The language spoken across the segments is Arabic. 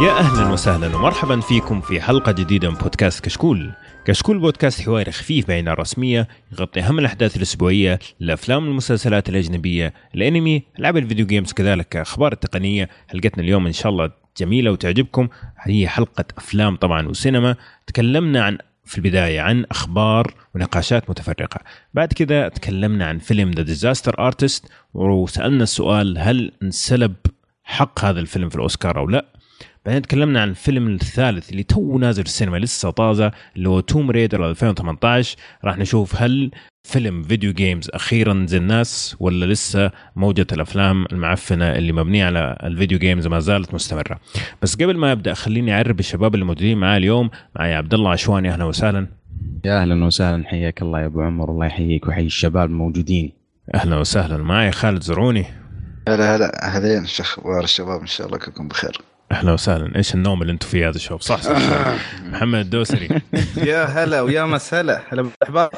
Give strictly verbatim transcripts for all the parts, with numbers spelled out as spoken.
يا أهلا وسهلا ومرحبا فيكم في حلقة جديدة من بودكاست كشكول. كشكول بودكاست حواري خفيف بين الرسمية يغطي أهم الأحداث الأسبوعية، الأفلام والمسلسلات الأجنبية، الأنمي، ألعاب الفيديو جيمز، كذلك أخبار التقنية. حلقتنا اليوم إن شاء الله جميلة وتعجبكم، هي حلقة أفلام طبعا وسينما. تكلمنا عن في البداية عن أخبار ونقاشات متفرقة، بعد كذا تكلمنا عن فيلم The Disaster Artist وسألنا السؤال هل انسلب حق هذا الفيلم في الأوسكار أو لا. بعدين تكلمنا عن الفيلم الثالث اللي تو نازل السينما لسه طازة اللي هو توم ريدر ألفين وثمانية عشر، راح نشوف هل فيلم فيديو جيمز أخيرا زي الناس ولا لسه موجة الأفلام المعفنة اللي مبنية على الفيديو جيمز ما زالت مستمرة. بس قبل ما أبدأ خليني أعرب الشباب اللي موجودين معايا اليوم. معايا عبد الله العشوان، أهلا وسهلا. يا أهلا وسهلا، حياك الله يا أبو عمر. الله يحييك وحيي الشباب الموجودين. أهلا وسهلا. معايا خالد زرعوني. هلا هلا أهلين، شخبار الشباب؟ إن شاء الله كلكم بخير. أهلا وسهلا. إيش النوم اللي أنتوا فيه هذا الشباب؟ صح صح. محمد الدوسري. يا هلا ويا مسهلا. هلا بالأحباب.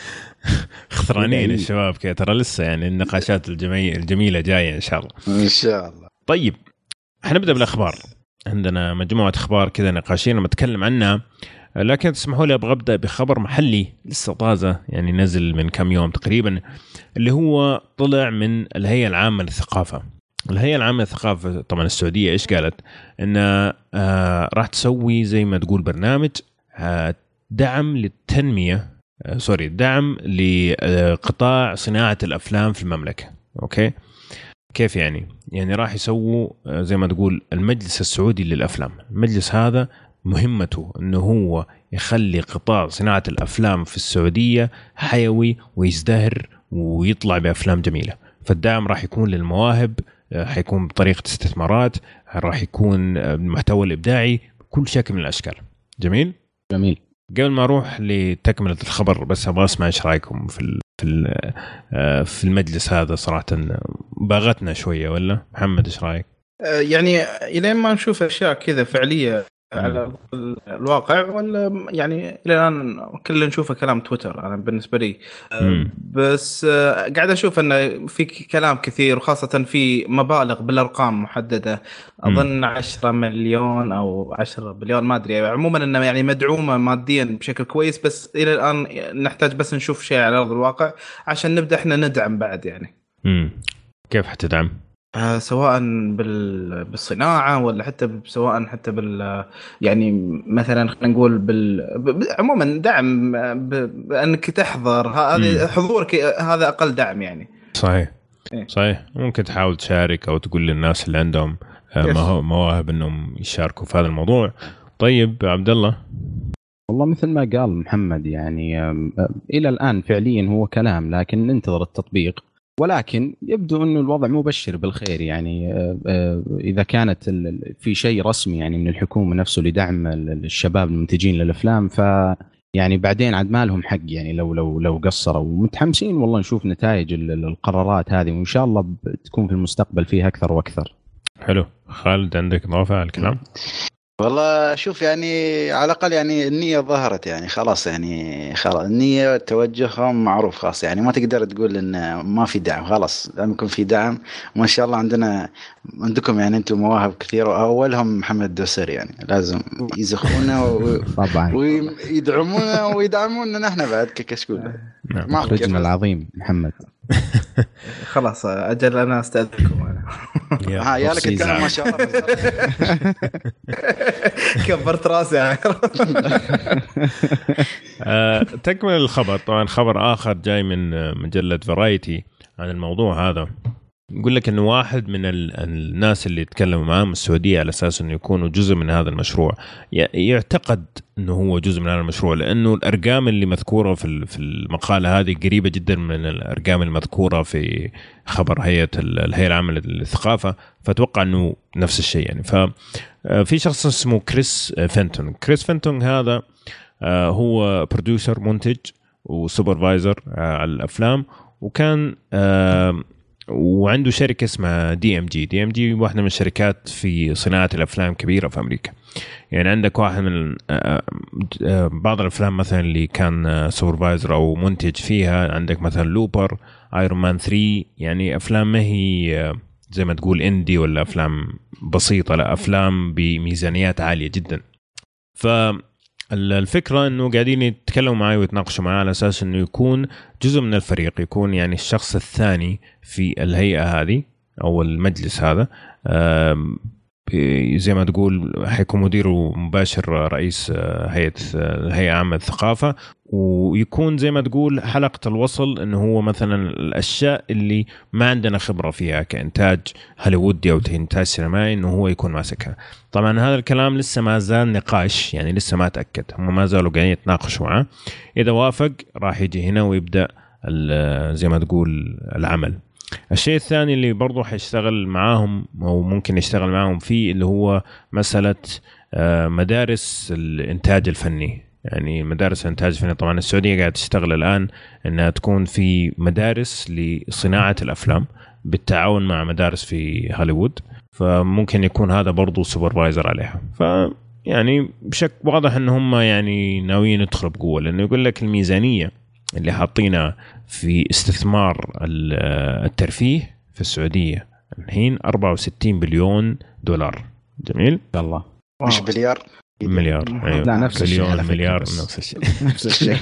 خسرانين الشباب كي ترى لسه، يعني النقاشات الجميلة الجميلة جاية إن شاء الله. إن شاء الله. طيب حنبدأ بالأخبار. عندنا مجموعة أخبار كذا نقاشين ومتكلم عنها، لكن تسمحوا لي أبغى أبدأ بخبر محلي لسه طازة، يعني نزل من كم يوم تقريبا، اللي هو طلع من الهيئة العامة للثقافة. الهيئة العامة للثقافة طبعا السعودية إيش قالت؟ إن آه راح تسوي زي ما تقول برنامج آه دعم للتنمية آه سوري دعم لقطاع صناعة الأفلام في المملكة. أوكي كيف يعني؟ يعني راح يسووا آه زي ما تقول المجلس السعودي للأفلام. المجلس هذا مهمته إنه هو يخلي قطاع صناعة الأفلام في السعودية حيوي ويزدهر ويطلع بأفلام جميلة. فالدعم راح يكون للمواهب، حيكون بطريقة استثمارات، راح يكون المحتوى الإبداعي بكل شكل من الأشكال. جميل؟ جميل. قبل ما أروح لتكملة الخبر بس أبغى أسمع إيش رأيكم في في المجلس هذا. صراحة باغتنا شوية، ولا محمد إيش رأيك؟ يعني إلين ما نشوف أشياء كذا فعلية على الواقع، ولا يعني إلى الآن كل نشوفه كلام تويتر. أنا بالنسبة لي مم. بس قاعد أشوف أنه في كلام كثير، وخاصة في مبالغ بالأرقام محددة، أظن عشرة مليون أو عشرة بليون ما أدري. عموما أنه يعني مدعومة ماديا بشكل كويس، بس إلى الآن نحتاج بس نشوف شيء على أرض الواقع عشان نبدأ إحنا ندعم بعد. يعني مم. كيف حتدعم؟ آه سواء بال بالصناعة ولا حتى سواء حتى بال يعني مثلا خلينا نقول بال عموما دعم بأنك تحضر. هذا حضورك هذا أقل دعم يعني. صحيح إيه؟ صحيح. ممكن تحاول تشارك أو تقول للناس اللي عندهم مواهب إنهم يشاركوا في هذا الموضوع. طيب عبد الله. والله مثل ما قال محمد، يعني إلى الآن فعليا هو كلام، لكن ننتظر التطبيق. ولكن يبدو أنه الوضع مبشر بالخير، يعني إذا كانت في شيء رسمي يعني من الحكومة نفسه لدعم الشباب المنتجين للأفلام، فيعني بعدين عاد مالهم حق يعني لو لو لو قصروا. ومتحمسين والله نشوف نتائج القرارات هذه، وإن شاء الله تكون في المستقبل فيها أكثر وأكثر. حلو. خالد عندك إضافة على الكلام؟ والله شوف، يعني على الأقل يعني النية ظهرت، يعني خلاص يعني خلاص النية توجههم معروف خاص، يعني ما تقدر تقول إن ما في دعم. خلاص لازم يكون في دعم، وما شاء الله عندنا عندكم يعني أنتم مواهب كثيرة، وأولهم محمد الدوسري، يعني لازم يزخونا ويدعمونا ويدعمونا نحن بعد ككشكول. مخرجنا العظيم محمد. خلاص أجل أنا أستأذنكم أنا. ها يا لك الكلام ما شاء الله. كبرت راسي يا عمر. تكمل الخبر. طبعا خبر آخر جاي من مجلة Variety عن الموضوع هذا. يقول لك إنه واحد من الناس اللي تكلموا معاهم السعودية على أساس إنه يكونوا جزء من هذا المشروع، يعتقد إنه هو جزء من هذا المشروع، لأنه الأرقام اللي مذكورة في في المقالة هذه قريبة جدا من الأرقام المذكورة في خبر هيئة الهيئة العامة للثقافة، فتوقع إنه نفس الشيء يعني. ففي شخص اسمه كريس فنتون. كريس فنتون هذا هو بروديوسر منتج وسوبرفايزر على الأفلام، وكان وعنده شركة اسمها دي ام جي. دي ام جي واحدة من الشركات في صناعة الأفلام كبيرة في أمريكا. يعني عندك واحد من بعض الأفلام مثلا اللي كان سوبرفايزر أو منتج فيها، عندك مثلا لوبر، ايرون مان ثري، يعني أفلام ما هي زي ما تقول اندي ولا أفلام بسيطة، لا أفلام بميزانيات عالية جدا. فالفكرة أنه قاعدين يتكلموا معي ويتناقشوا معي على أساس أنه يكون جزء من الفريق، يكون يعني الشخص الثاني في الهيئة هذه أو المجلس هذا، زي ما تقول حيكون مديره مباشر رئيس هيئة الهيئة العامة للثقافة، ويكون زي ما تقول حلقة الوصل إنه هو مثلا الأشياء اللي ما عندنا خبرة فيها كإنتاج هوليوودي أو إنتاج سينمائي إنه هو يكون ماسكها. طبعا هذا الكلام لسه ما زال نقاش، يعني لسه ما تأكد، هم ما زالوا قاعدين يتناقشوا معه. إذا وافق راح يجي هنا ويبدأ زي ما تقول العمل. الشيء الثاني اللي برضو حيشتغل معاهم أو ممكن يشتغل معاهم فيه اللي هو مسألة مدارس الإنتاج الفني. يعني مدارس الإنتاج الفني طبعا السعودية قاعدة تشتغل الآن أنها تكون في مدارس لصناعة الأفلام بالتعاون مع مدارس في هوليوود، فممكن يكون هذا برضو سوبرفايزر عليها. فيعني بشكل واضح أن هم يعني ناويين يدخلوا بقوة، لأنه يقول لك الميزانية اللي حاطينها في استثمار الترفيه في السعودية الحين أربعة وستين بليون دولار. جميل، الله، مش بليار، مليار. أيوة. لا نفس الشيء، مليار نفس الشيء نفس الشيء.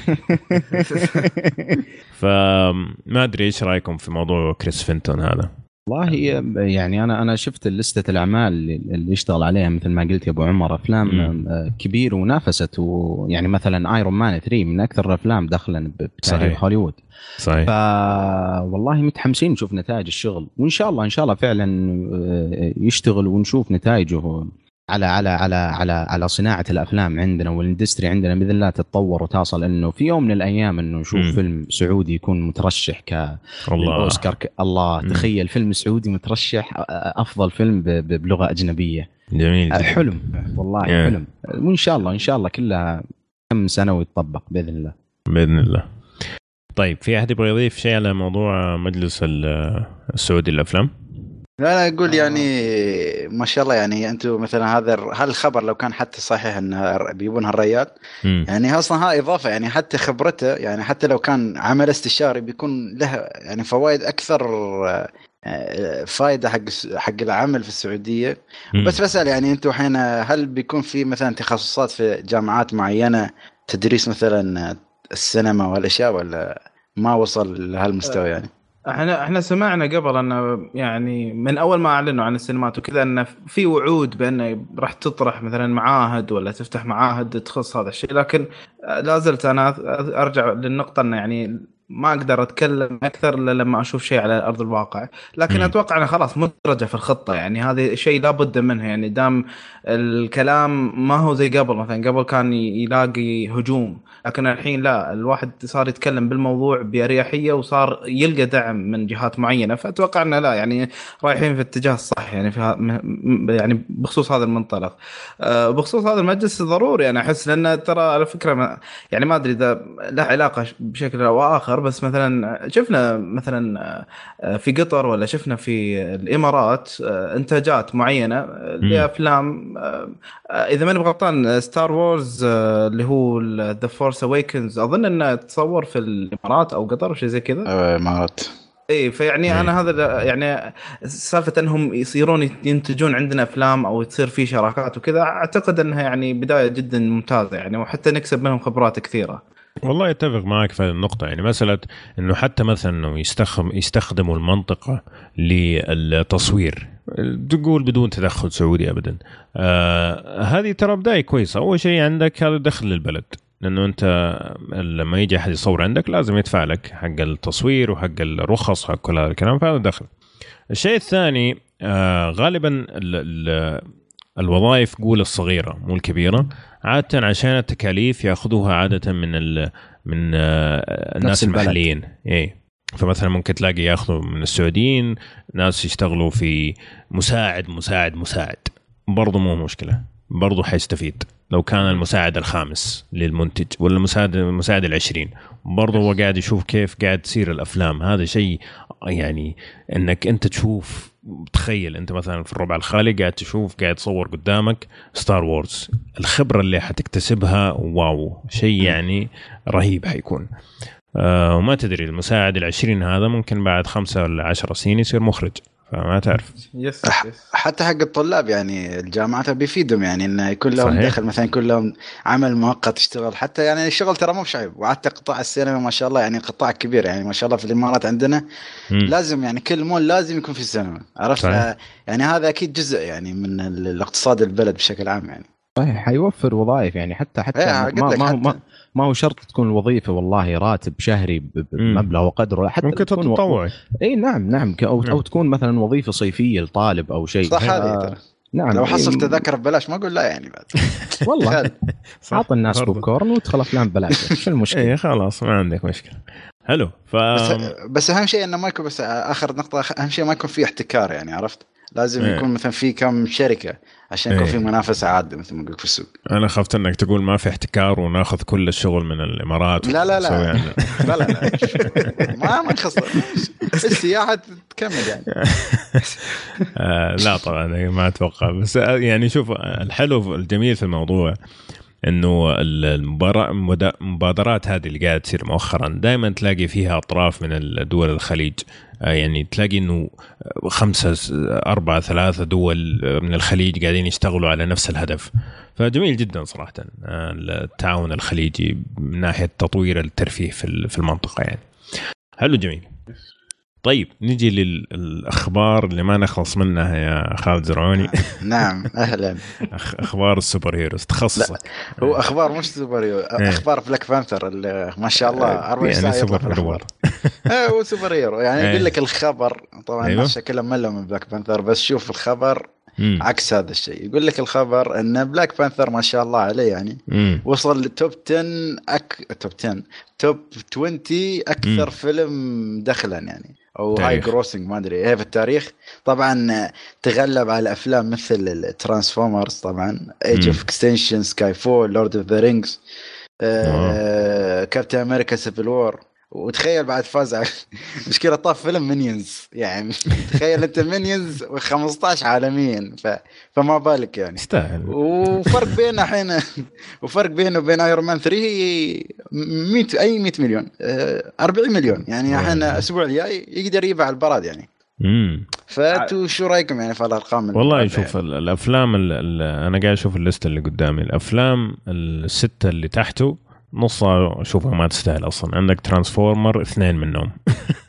فما أدري إيش رأيكم في موضوع كريس فنتون هذا؟ والله يعني أنا أنا شفت لستة الأعمال اللي يشتغل عليها مثل ما قلت يا أبو عمر، أفلام كبيرة ونافست، ويعني مثلا آيرون مان ثري من أكثر الأفلام دخلا بتاريخ هوليوود. صحيح. فوالله متحمسين نشوف نتائج الشغل، وإن شاء الله إن شاء الله فعلا يشتغل ونشوف نتائجه على على على على على صناعة الأفلام عندنا والإندستري عندنا بإذن الله تتطور وتوصل إنه في يوم من الأيام إنه نشوف م. فيلم سعودي يكون مترشح كالأوسكار. ك... الله م. تخيل فيلم سعودي مترشح أفضل فيلم ب... بلغة أجنبية. جميل، حلم والله. yeah. حلم، وإن شاء الله إن شاء الله كلها كم سنة ويتطبق بإذن الله بإذن الله. طيب، في أحد يبغى يضيف شيء على موضوع مجلس السعودي للأفلام؟ لا لا أقول يعني ما شاء الله، يعني أنتم مثلا هذا هالخبر لو كان حتى صحيح أن بيبونها الريال، يعني أصلا ها إضافة، يعني حتى خبرته، يعني حتى لو كان عمل استشاري بيكون له يعني فوائد أكثر، فائدة حق حق العمل في السعودية. مم. بس بسأل يعني أنتم حين هل بيكون في مثلا تخصصات في جامعات معينة تدريس مثلا السينما والأشياء، ولا ما وصل لهالمستوى؟ يعني احنا احنا سمعنا قبل ان يعني من اول ما اعلنوا عن السينمات وكذا ان في وعود بانه راح تطرح مثلا معاهد ولا تفتح معاهد تخص هذا الشيء، لكن لازلت انا ارجع للنقطه ان يعني ما اقدر اتكلم اكثر الا لما اشوف شيء على ارض الواقع. لكن اتوقع انه خلاص مدرجه في الخطه، يعني هذا شيء لا بد منه، يعني دام الكلام ما هو زي قبل، مثلا قبل كان يلاقي هجوم، لكن الحين لا، الواحد صار يتكلم بالموضوع بأريحية وصار يلقى دعم من جهات معينة. فأتوقع أنه لا يعني رايحين في اتجاه الصح، يعني في يعني بخصوص هذا المنطلق. أه بخصوص هذا المجلس ضروري أنا أحس، لأن ترى على فكرة ما يعني ما أدري إذا له علاقة بشكل أو آخر، بس مثلا شفنا مثلا في قطر ولا شفنا في الإمارات إنتاجات معينة لأفلام. إذا ما أنا غلطان ستار وورز اللي هو The Force Awakens أظن أنه تصور في الإمارات أو قطر وشي زي كذا. الإمارات. إيه، فيعني أنا هذا يعني سالفة أنهم يصيرون ينتجون عندنا أفلام أو تصير في شراكات وكذا، أعتقد أنها يعني بداية جدا ممتازة يعني، وحتى نكسب منهم خبرات كثيرة. والله أتفق معك في النقطة، يعني مسألة إنه حتى مثلا إنه يستخدم يستخدموا المنطقة للتصوير، تقول بدون تدخل سعودي أبدا. آه هذه ترى بداية كويسة. أول شيء عندك هذا دخل للبلد، لأنه أنت لما يجي أحد يصور عندك لازم يدفع لك حق التصوير وحق الرخص وحق كل هذا الكلام، فهذا دخل. الشيء الثاني آه غالبا ال ال الوظائف قول الصغيرة مو الكبيرة عادة، عشان التكاليف يأخذوها عادة من ال من آه الناس المحليين. إيه، فمثلا ممكن تلاقي يأخذوا من السعوديين ناس يشتغلوا في مساعد مساعد مساعد، برضو مو مشكلة، برضو حيستفيد لو كان المساعد الخامس للمنتج ولا المساعد المساعد العشرين، برضو هو قاعد يشوف كيف قاعد تصير الأفلام. هذا شيء يعني أنك أنت تشوف، تخيل أنت مثلا في الربع الخالي قاعد تشوف قاعد تصور قدامك ستار وورز، الخبرة اللي حتكتسبها واو، شيء يعني رهيب حيكون. أه وما تدري المساعد العشرين هذا ممكن بعد خمسة ولا عشرة سنين يصير مخرج، فما تعرف. يس يس. حتى حق الطلاب يعني الجامعات بيفيدهم يعني إنه يكون لهم صحيح. دخل مثلا يكون لهم عمل مؤقت تشتغل حتى يعني الشغل ترى مو بشعيب. وحتى قطاع السينما ما شاء الله يعني قطاع كبير يعني ما شاء الله في الإمارات عندنا م. لازم يعني كل مول لازم يكون في السينما عرفت يعني هذا أكيد جزء يعني من الاقتصاد البلد بشكل عام يعني. طيب حيوفر وظائف يعني حتى حتى ما ما حتى. ما ما هو شرط تكون الوظيفة والله راتب شهري بمبلغ وقدره حتى ممكن تتطوعي و... اي نعم نعم أو, نعم. أو تكون مثلا وظيفة صيفية لطالب أو شيء صح هذه نعم لو حصل تذاكر ببلاش ما أقول لا يعني بعد والله عطى الناس بوب كورن وتدخل أفلام ببلاش شو المشكلة اي خلاص ما عندك مشكلة حلو ف... بس, بس أهم شيء أنه ما يكون بس آخر نقطة أهم شيء ما يكون فيه احتكار يعني عرفت لازم يكون ايه. مثلا في كم شركه عشان يكون ايه. في منافسه عاده مثل ما قلت في السوق. انا خفت انك تقول ما في احتكار وناخذ كل الشغل من الامارات. لا لا لا يعني. لا لا, لا. ما ما نخسر السياحه تكمل يعني. آه لا طبعا ما اتوقع بس يعني شوف الحلو الجميل في الموضوع انه المبادرات هذه اللي قاعده تصير مؤخرا دائما تلاقي فيها اطراف من الدول الخليج يعني تلاقي انه خمسه اربعه ثلاثه دول من الخليج قاعدين يشتغلوا على نفس الهدف فجميل جدا صراحه التعاون الخليجي من ناحيه تطوير الترفيه في المنطقه يعني حلو جميل. طيب نجي للأخبار اللي ما نخلص منها يا خالد زرعوني. نعم أهلا. أخبار السوبر هيروز تخصصك. هو أخبار مش سوبر هيرو أخبار بلاك بانثر اللي ما شاء الله أربعين ساعة يطلع في الأخبار. هو سوبر هيرو يعني يقول لك الخبر طبعا الناس شكلها ملوا من بلاك بانثر بس شوف الخبر عكس هذا الشيء. يقول لك الخبر أن بلاك بانثر ما شاء الله عليه يعني وصل لتوب عشرة أك توب عشرة توب عشرين أكثر فيلم دخلا يعني أو هاي جروسينج ما أدري إيه في التاريخ. طبعا تغلب على أفلام مثل ترانسفورمرز طبعا إيج أوف إكستنشن سكاي فول لورد أوف ذا رينجز كابتن أمريكا سيفل وور وتخيل بعد فاز على مشكلة طاف فيلم مينيونز يعني تخيل أنت مينيونز وخمستاش عالميا ف... فما بالك يعني استاهل. وفرق بينه حين وفرق بينه وبين ايرون مان ثلاثة هي ميت أي مية مليون أربعين مليون يعني حين أسبوع الجاي يقدر يبيع البراد يعني. امم فاتوا شو رايكم يعني في الارقام والله شوف يعني. الافلام ال ال انا قاعد اشوف الليست اللي قدامي الافلام الستة اللي تحته نصها شوفها ما تستاهل اصلا. عندك ترانسفورمر اثنين منهم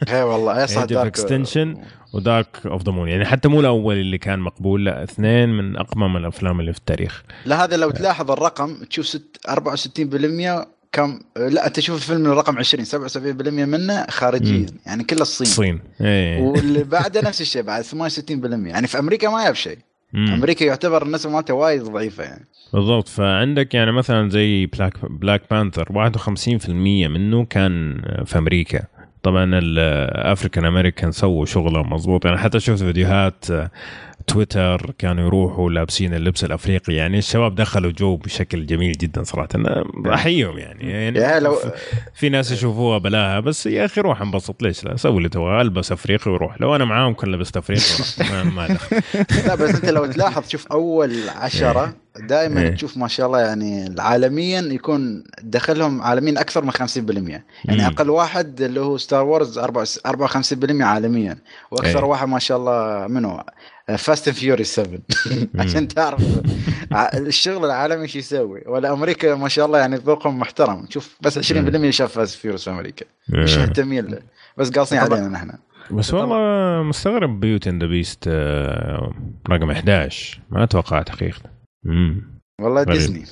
اي والله يصعد دارك اكستنشن ودارك اوف ذا مون يعني حتى مو الاول اللي كان مقبول لا اثنين من اقمم الافلام اللي في التاريخ. لا هذا لو تلاحظ الرقم تشوف ست أربعة وستين بالمية كم لا انت تشوف الفيلم الرقم عشرين سبعة وسبعين بالمية منه خارجيا يعني كله الصين الصين ايه. واللي بعده نفس الشيء بعد ثمانية وستين بالمية يعني في امريكا ما ياب شيء. أمريكا يعتبر الناس مالتها وايد ضعيفة يعني بالضبط. فعندك يعني مثلا زي بلاك بلاك بانثر واحد وخمسين بالمية منه كان في أمريكا. طبعا الأفريكان أمريكان سووا شغله مظبوط يعني حتى شفت فيديوهات تويتر كانوا يروحوا لابسين اللبس الأفريقي يعني الشباب دخلوا جو بشكل جميل جدا صراحة أنا أحييهم يعني, يعني لو... في ناس يشوفوها بلاها بس يا أخي روح انبسط ليش لا سوي لي توه ألبس أفريقي وروح لو أنا معاهم كان لبست أفريقي ما, ما دخل لا بس أنت لو تلاحظ شوف أول عشرة دائما تشوف ما شاء الله يعني عالميا يكون دخلهم عالمين أكثر من خمسين بالمية يعني أقل واحد اللي هو ستار وورز أربعة وخمسين بالمية عالميا وأكثر واحد ما شاء الله منه فاست اند فيوري سبعة عشان تعرف الشغل العالمي شو يسوي. ولا امريكا ما شاء الله يعني ذوقهم محترم شوف بس عشرين بالمية اللي شاف فاست اند فيوري في امريكا مش مهتمين بس قاصين علينا نحن بس والله مستغرب بيوت اند ذا بيست رقم إحدى عشر ما توقعت حقيقه امم والله ديزني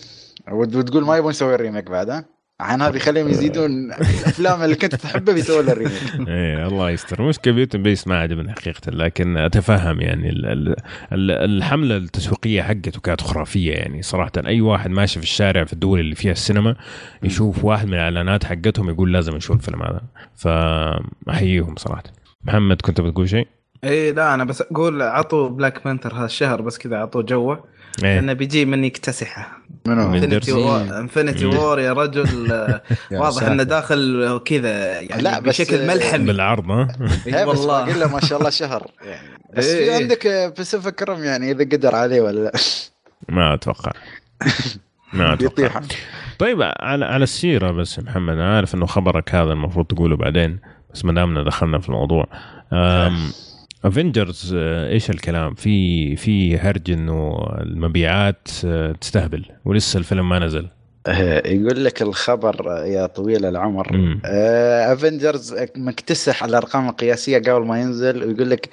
وتقول ما يبون يسوي الريميك بعدها عن هذا يخليهم يزيدون الأفلام اللي كنت تحبه بيسووا لها ريميك. إيه الله يستر مش كبيوت بيس ما عجبني حقيقة لكن أتفهم يعني الحملة التسويقية حقته كانت خرافية يعني صراحة. أي واحد ماشي في الشارع في الدول اللي فيها السينما يشوف واحد من الإعلانات حقتهم يقول لازم نشوف الفيلم هذا فأحييهم صراحة. محمد كنت بتقول شيء؟ إيه لا أنا بس أقول عطوا بلاك بانثر هذا الشهر بس كذا عطوا جوه إيه؟ أنا بيجي مني اكتسحه منو انفينيتي وور يا رجل واضح إنه داخل كذا يعني بشكل ملحم بالعرض ما والله قل له ما شاء الله شهر يعني بس إيه عندك بسيفك رم يعني إذا قدر عليه ولا ما أتوقع ما أتوقع. طيب على على السيرة بس محمد أنا عارف إنه خبرك هذا المفروض تقوله بعدين بس ما دامنا دخلنا في الموضوع افنجرز ايش الكلام؟ في في هرج انه المبيعات تستهبل ولسه الفيلم ما نزل. يقول لك الخبر يا طويل العمر، افنجرز مكتسح على الارقام القياسيه قبل ما ينزل، ويقول لك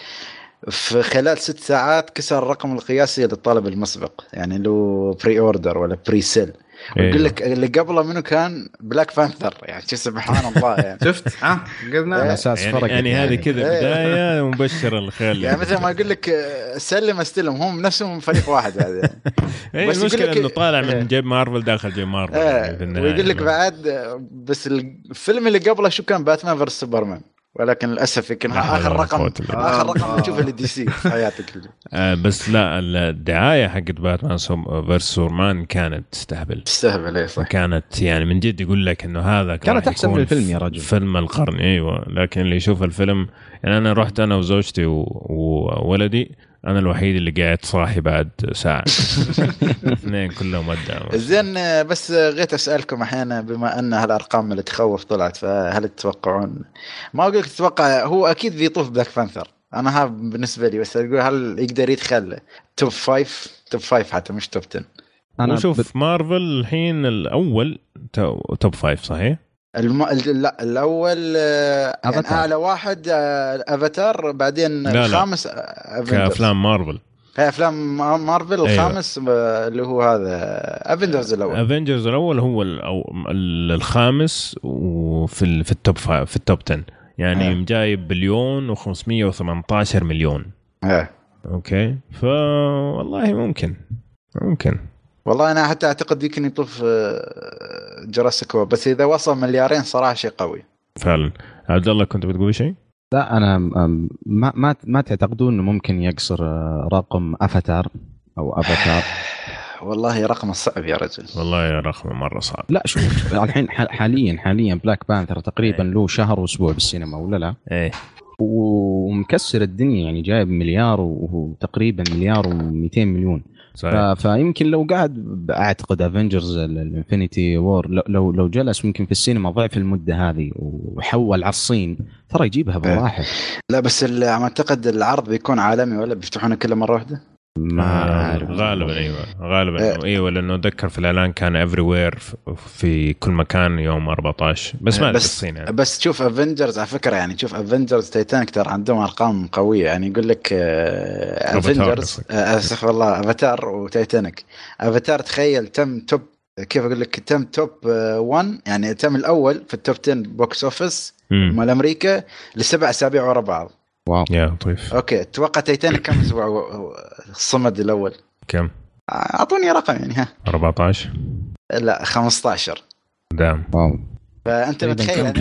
في خلال ست ساعات كسر الرقم القياسي للطلب المسبق، يعني له بري اوردر ولا بري سيل. يقول لك اللي قبله منه كان بلاك بانثر، يعني سبحان الله يعني. شفت ها قلنا اساس فرق، يعني هذه كذا بدايه مبشره الخير، يعني مثل ما يقول لك سلم استلم، هم نفسهم فريق واحد هذا. بس المشكله انه طالع من جيب مارفل داخل جيب مارفل. ويقول لك بعد بس الفيلم اللي قبله شو كان؟ باتمان فيرس سوبرمان، ولكن للاسف كان اخر رقم اخر رقم تشوفه للدي سي في حياتك. آه بس لا، الدعايه حقت باتمان فيرس سوبرمان كانت تستهبل تستهبل اي صح، كانت يعني من جد يقول لك انه هذا كانت احسن من الفيلم يا رجل، فيلم القرن. ايوه، لكن اللي يشوف الفيلم، يعني انا رحت انا وزوجتي وولدي، انا الوحيد اللي قاعد صاحي بعد ساعه. اثنين كلهم ودعوا. زين، بس غيت اسالكم احيانا، بما ان هالارقام اللي تخوف طلعت، فهل تتوقعون، ما اقول لك تتوقع، هو اكيد بيطوف بلاك بانثر، انا ها بالنسبه لي، بس اقول هل يقدر يدخل توب فايف؟ توب فايف حتى، مش توب عشرة. انا اشوف بت... مارفل الحين الاول توب فايف صحيح. الم... لا الأول يعني أعلى واحد أفاتار، بعدين الخامس أفلام مارفل، هي أفلام مارفل الخامس. أيوة. اللي هو هذا أفنجرز الأول، أفنجرز الأول هو الخامس، وفي في التوب فايف في التوب عشرة، يعني مجايب بليون وخمسمية وثمانتاشر مليون. أه. أوكي، فوالله ممكن ممكن والله أنا حتى أعتقد يمكن يطوف جراسيكو، بس إذا وصل مليارين صراحة شيء قوي فعلا. عبد الله كنت بتقول شيء؟ لا أنا ما ما ما تعتقدون إنه ممكن يكسر رقم أفاتار أو أفاتار؟ والله رقم صعب يا رجل، والله رقم مرة صعب. لا شوف، الحين حاليا حاليا بلاك بانثر تقريبا له شهر وأسبوع بالسينما ولا لا؟ إيه، ومكسر الدنيا، يعني جايب مليار وتقريبا مليار ومئتين مليون. فيمكن لو قاعد، أعتقد أفنجرز الانفينيتي وور لو لو جلس ممكن في السينما ضعف المدة هذه وحول على الصين، ترى يجيبها بالراحة. لا بس أعتقد العرض بيكون عالمي، ولا بيفتحونه كل مرة واحدة؟ ما أعرف. غالبا أيوة، غالبا أيوة، لأنه أتذكر في الإعلان كان everywhere، في كل مكان يوم أربعتاشر، بس ما في الصين يعني. بس شوف أفنجرز على فكرة، يعني شوف أفنجرز تايتانيك ترى عندهم أرقام قوية، يعني يقول لك أفنجرز أستغفر الله أفاتار وتايتانيك. أفاتار تخيل تم توب، كيف أقول لك، تم توب واحد، يعني تم الأول في التوب عشرة بوكس أوفيس مال أمريكا لسبع أسابيع ورا بعض. واو يا طيف. اوكي، توقع تايتانيك كم اسبوع الصمد الاول؟ كم؟ اعطوني رقم يعني. ها أربعتاشر؟ لا خمستاشر. دام واو. فانت متخيل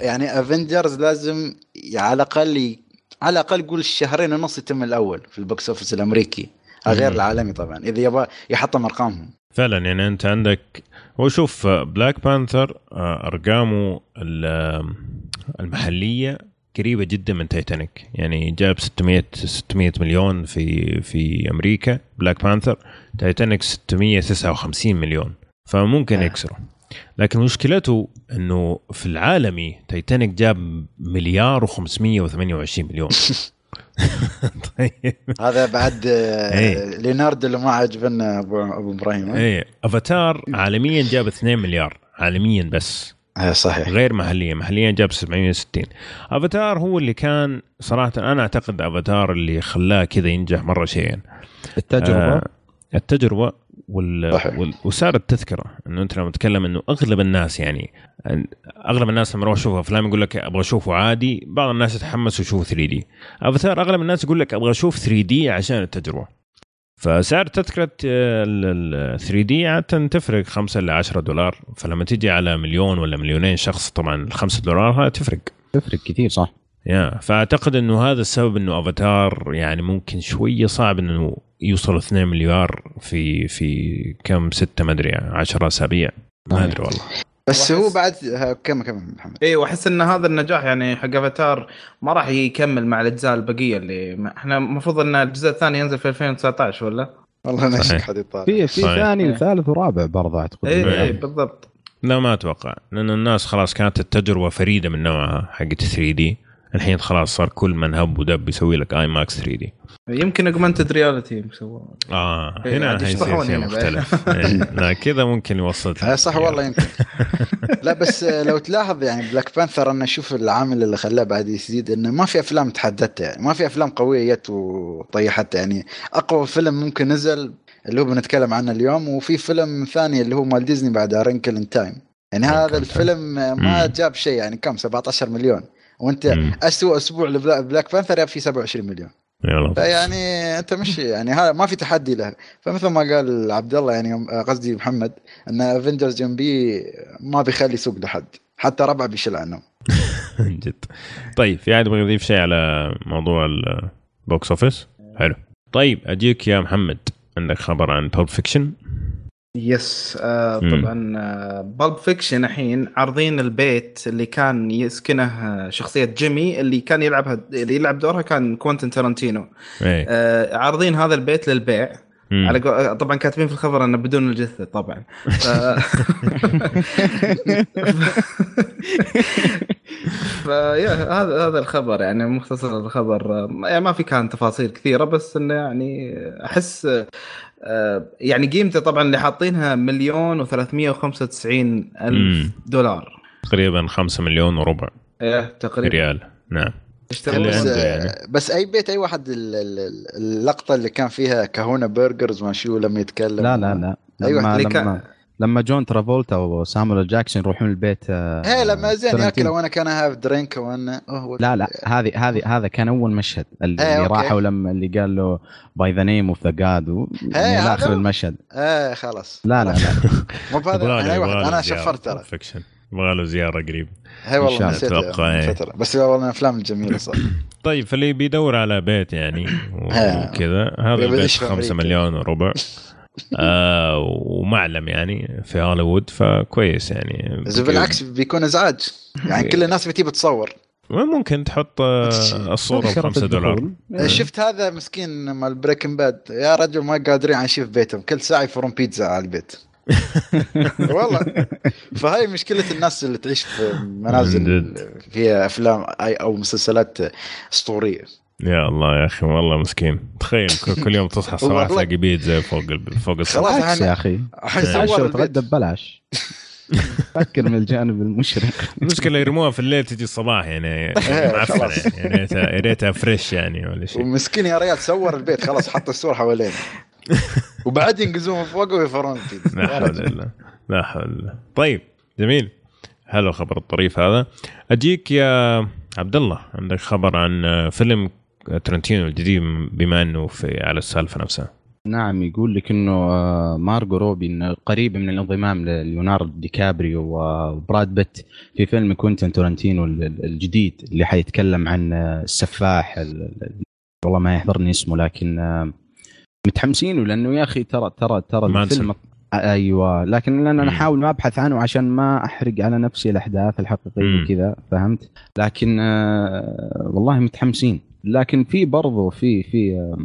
يعني افنجرز لازم على الاقل على الاقل قول شهرين ونص يتم الاول في البوكس اوفيس الامريكي، غير العالمي طبعا، اذا يبغى يحطم ارقامهم فعلا. يعني انت عندك، وشوف بلاك بانثر ارقامه المحليه قريبة جدا من تايتانيك، يعني جاب ستمية مليون في في أمريكا بلاك بانثر، تايتانيك ستمية وتسعة وخمسين مليون، فممكن يكسره. لكن مشكلته أنه في العالمي تايتانيك جاب مليار وخمسمية وثمانية وعشرين مليون. طيب هذا بعد ليناردو اللي ما عجبنا أبو إبراهيم. ايه، أفاتار عالميا جاب اثنين مليار عالميا بس. اه صحيح، غير محليا، محليا جاب سبعمية وستين. افاتار هو اللي كان صراحه، انا اعتقد افاتار اللي خلاه كذا ينجح مره شيئين، التجربه آه التجربه وال, وال... وسعر التذكره. انه انت لما تتكلم انه اغلب الناس، يعني اغلب الناس لما يروح يشوف افلام يقول لك ابغى اشوفه عادي، بعض الناس يتحمس ويشوف ثري دي. افاتار اغلب الناس يقول لك ابغى اشوف ثري دي عشان التجربه، فسعر تذكرة ال ثري دي عادة تفرق خمسة إلى عشرة دولار، فلما تيجي على مليون ولا مليونين شخص طبعا الخمسة دولار هتفرق تفرق كثير صح. يا فأعتقد إنه هذا السبب إنه أفاتار يعني ممكن شوية صعب إنه يوصل اثنين مليار في في كم ستة ما أدري عشرة أسابيع ما أدري والله. بس هو بعد كم كم محمد ايه، واحس ان هذا النجاح يعني حق افاتار ما راح يكمل مع الاجزاء البقيه، اللي احنا المفروض ان الجزء الثاني ينزل في ألفين وتسعتاشر ولا والله انا ايش حد يطالع في في ثاني وثالث ورابع برضه اعتقد. ايه ايه بالضبط. لا ما اتوقع، لان الناس خلاص كانت التجربه فريده من نوعها حقت ثري دي، الحين خلاص صار كل من هب ودب يسوي لك اي ماكس ثري دي. يمكن اجمنتد رياليتي مسووها اه هنا هيصير شيء مختلف. لا كذا ممكن يوصل صح والله يمكن. لا بس لو تلاحظ يعني بلاك بانثر انا اشوف العامل اللي خلاه بعد يزيد انه ما في افلام تحدثت يعني ما في افلام قويه جت وطيحت يعني. اقوى فيلم ممكن نزل اللي هو بنتكلم عنه اليوم، وفي فيلم ثاني اللي هو مال ديزني بعد رينكل ان تايم يعني هذا الفيلم ما جاب شيء يعني كم سبعة عشر مليون وانت أسوأ أسبوع لبلاك بانثر ياب فيه سبعة وعشرين مليون يعني أنت مش يعني هذا ما في تحدي له. فمثل ما قال عبد الله يعني قصدي محمد أن أفنجرز جنبي ما بيخلي سوق لحد حتى ربع بيشل عنهم. جد. طيب في عاد بغير يضيف شيء على موضوع البوكس أوفيس؟ حلو. طيب أجيك يا محمد، عندك خبر عن بالب فيكشن؟ يس آه طبعا آه بالب فيكشن الحين عارضين البيت اللي كان يسكنه شخصية جيمي اللي كان يلعبها اللي يلعب دورها كان كوينتين تارانتينو. آه عارضين هذا البيت للبيع على جو... طبعا كاتبين في الخبر أنه بدون الجثة طبعا. ف... فيا هذا هذا الخبر يعني مختصر الخبر يعني ما في كان تفاصيل كثيرة بس إنه يعني أحس يعني قيمته طبعا اللي حاطينها مليون وثلاثمية وخمسة وتسعين ألف دولار تقريبا خمسة مليون وربع إيه تقريبا ريال. نعم بس, يعني. بس أي بيت أي واحد اللقطة اللي كان فيها كهونا برجرز ما شو لما يتكلم لا لا لا لما لما, كان... لما جون ترافولتا وسامويل جاكسون يروحون البيت إيه لما زين يأكل وأنا كان هاف درينك وأنا لا لا هذه هذه هذا كان أول مشهد اللي, اللي راحوا لما اللي قال له باي ذا نيم اوف ذا جاد ولا آخر المشهد إيه خلاص لا لا لا أنا شفرت ترى بغالوا زيارة قريب هاي والله نسيت بس والله الأفلام الجميلة صح. طيب فاللي بيدور على بيت يعني وكذا هذا البيت خمسة مليون وربع آه ومعلم يعني في هوليوود فكويس يعني إذا بالعكس بيكون إزعاج يعني كل الناس بتيجي بتصور ممكن تحط الصورة بخمسة دولار. شفت هذا مسكين مع البريكنج باد يا رجل ما قادرين عن شيء في بيتهم كل ساعة يفرون بيتزا على البيت. والله فهاي مشكلة الناس اللي تعيش في منازل فيها أفلام أو مسلسلات أسطورية. يا الله يا أخي والله مسكين تخيل كل يوم تصحى الصباح تلاقي بيتزا فوق فوق السقف يا أخي عشرة تغدى ببلاش. فكر من الجانب المشرق. المشكلة يرموها في الليل تجي الصباح يعني معفنة يعني ريتها فريش يعني ولا شيء ومسكين يا ريال صور البيت خلاص حط الصور حوالينا وبعد ينقزون فوق ويفرون فيه. لا حول الله لا حول. طيب جميل حلو خبر الطريف هذا. أجيك يا عبد الله، عندك خبر عن فيلم ترنتينو الجديد بما أنه في على السالفة نفسها. نعم يقول لك أنه مارغو روبي قريب من الانضمام لليوناردو دي كابريو وبراد بيت في فيلم كوينتين تارانتينو الجديد اللي حيتكلم عن السفاح والله ما يحضرني اسمه لكن متحمسين لانه يا اخي ترى ترى ترى الفيلم ايوه لكن انا احاول ما ابحث عنه عشان ما احرق على نفسي الاحداث الحقيقيه وكذا فهمت لكن آه والله متحمسين. لكن في برضو في في آه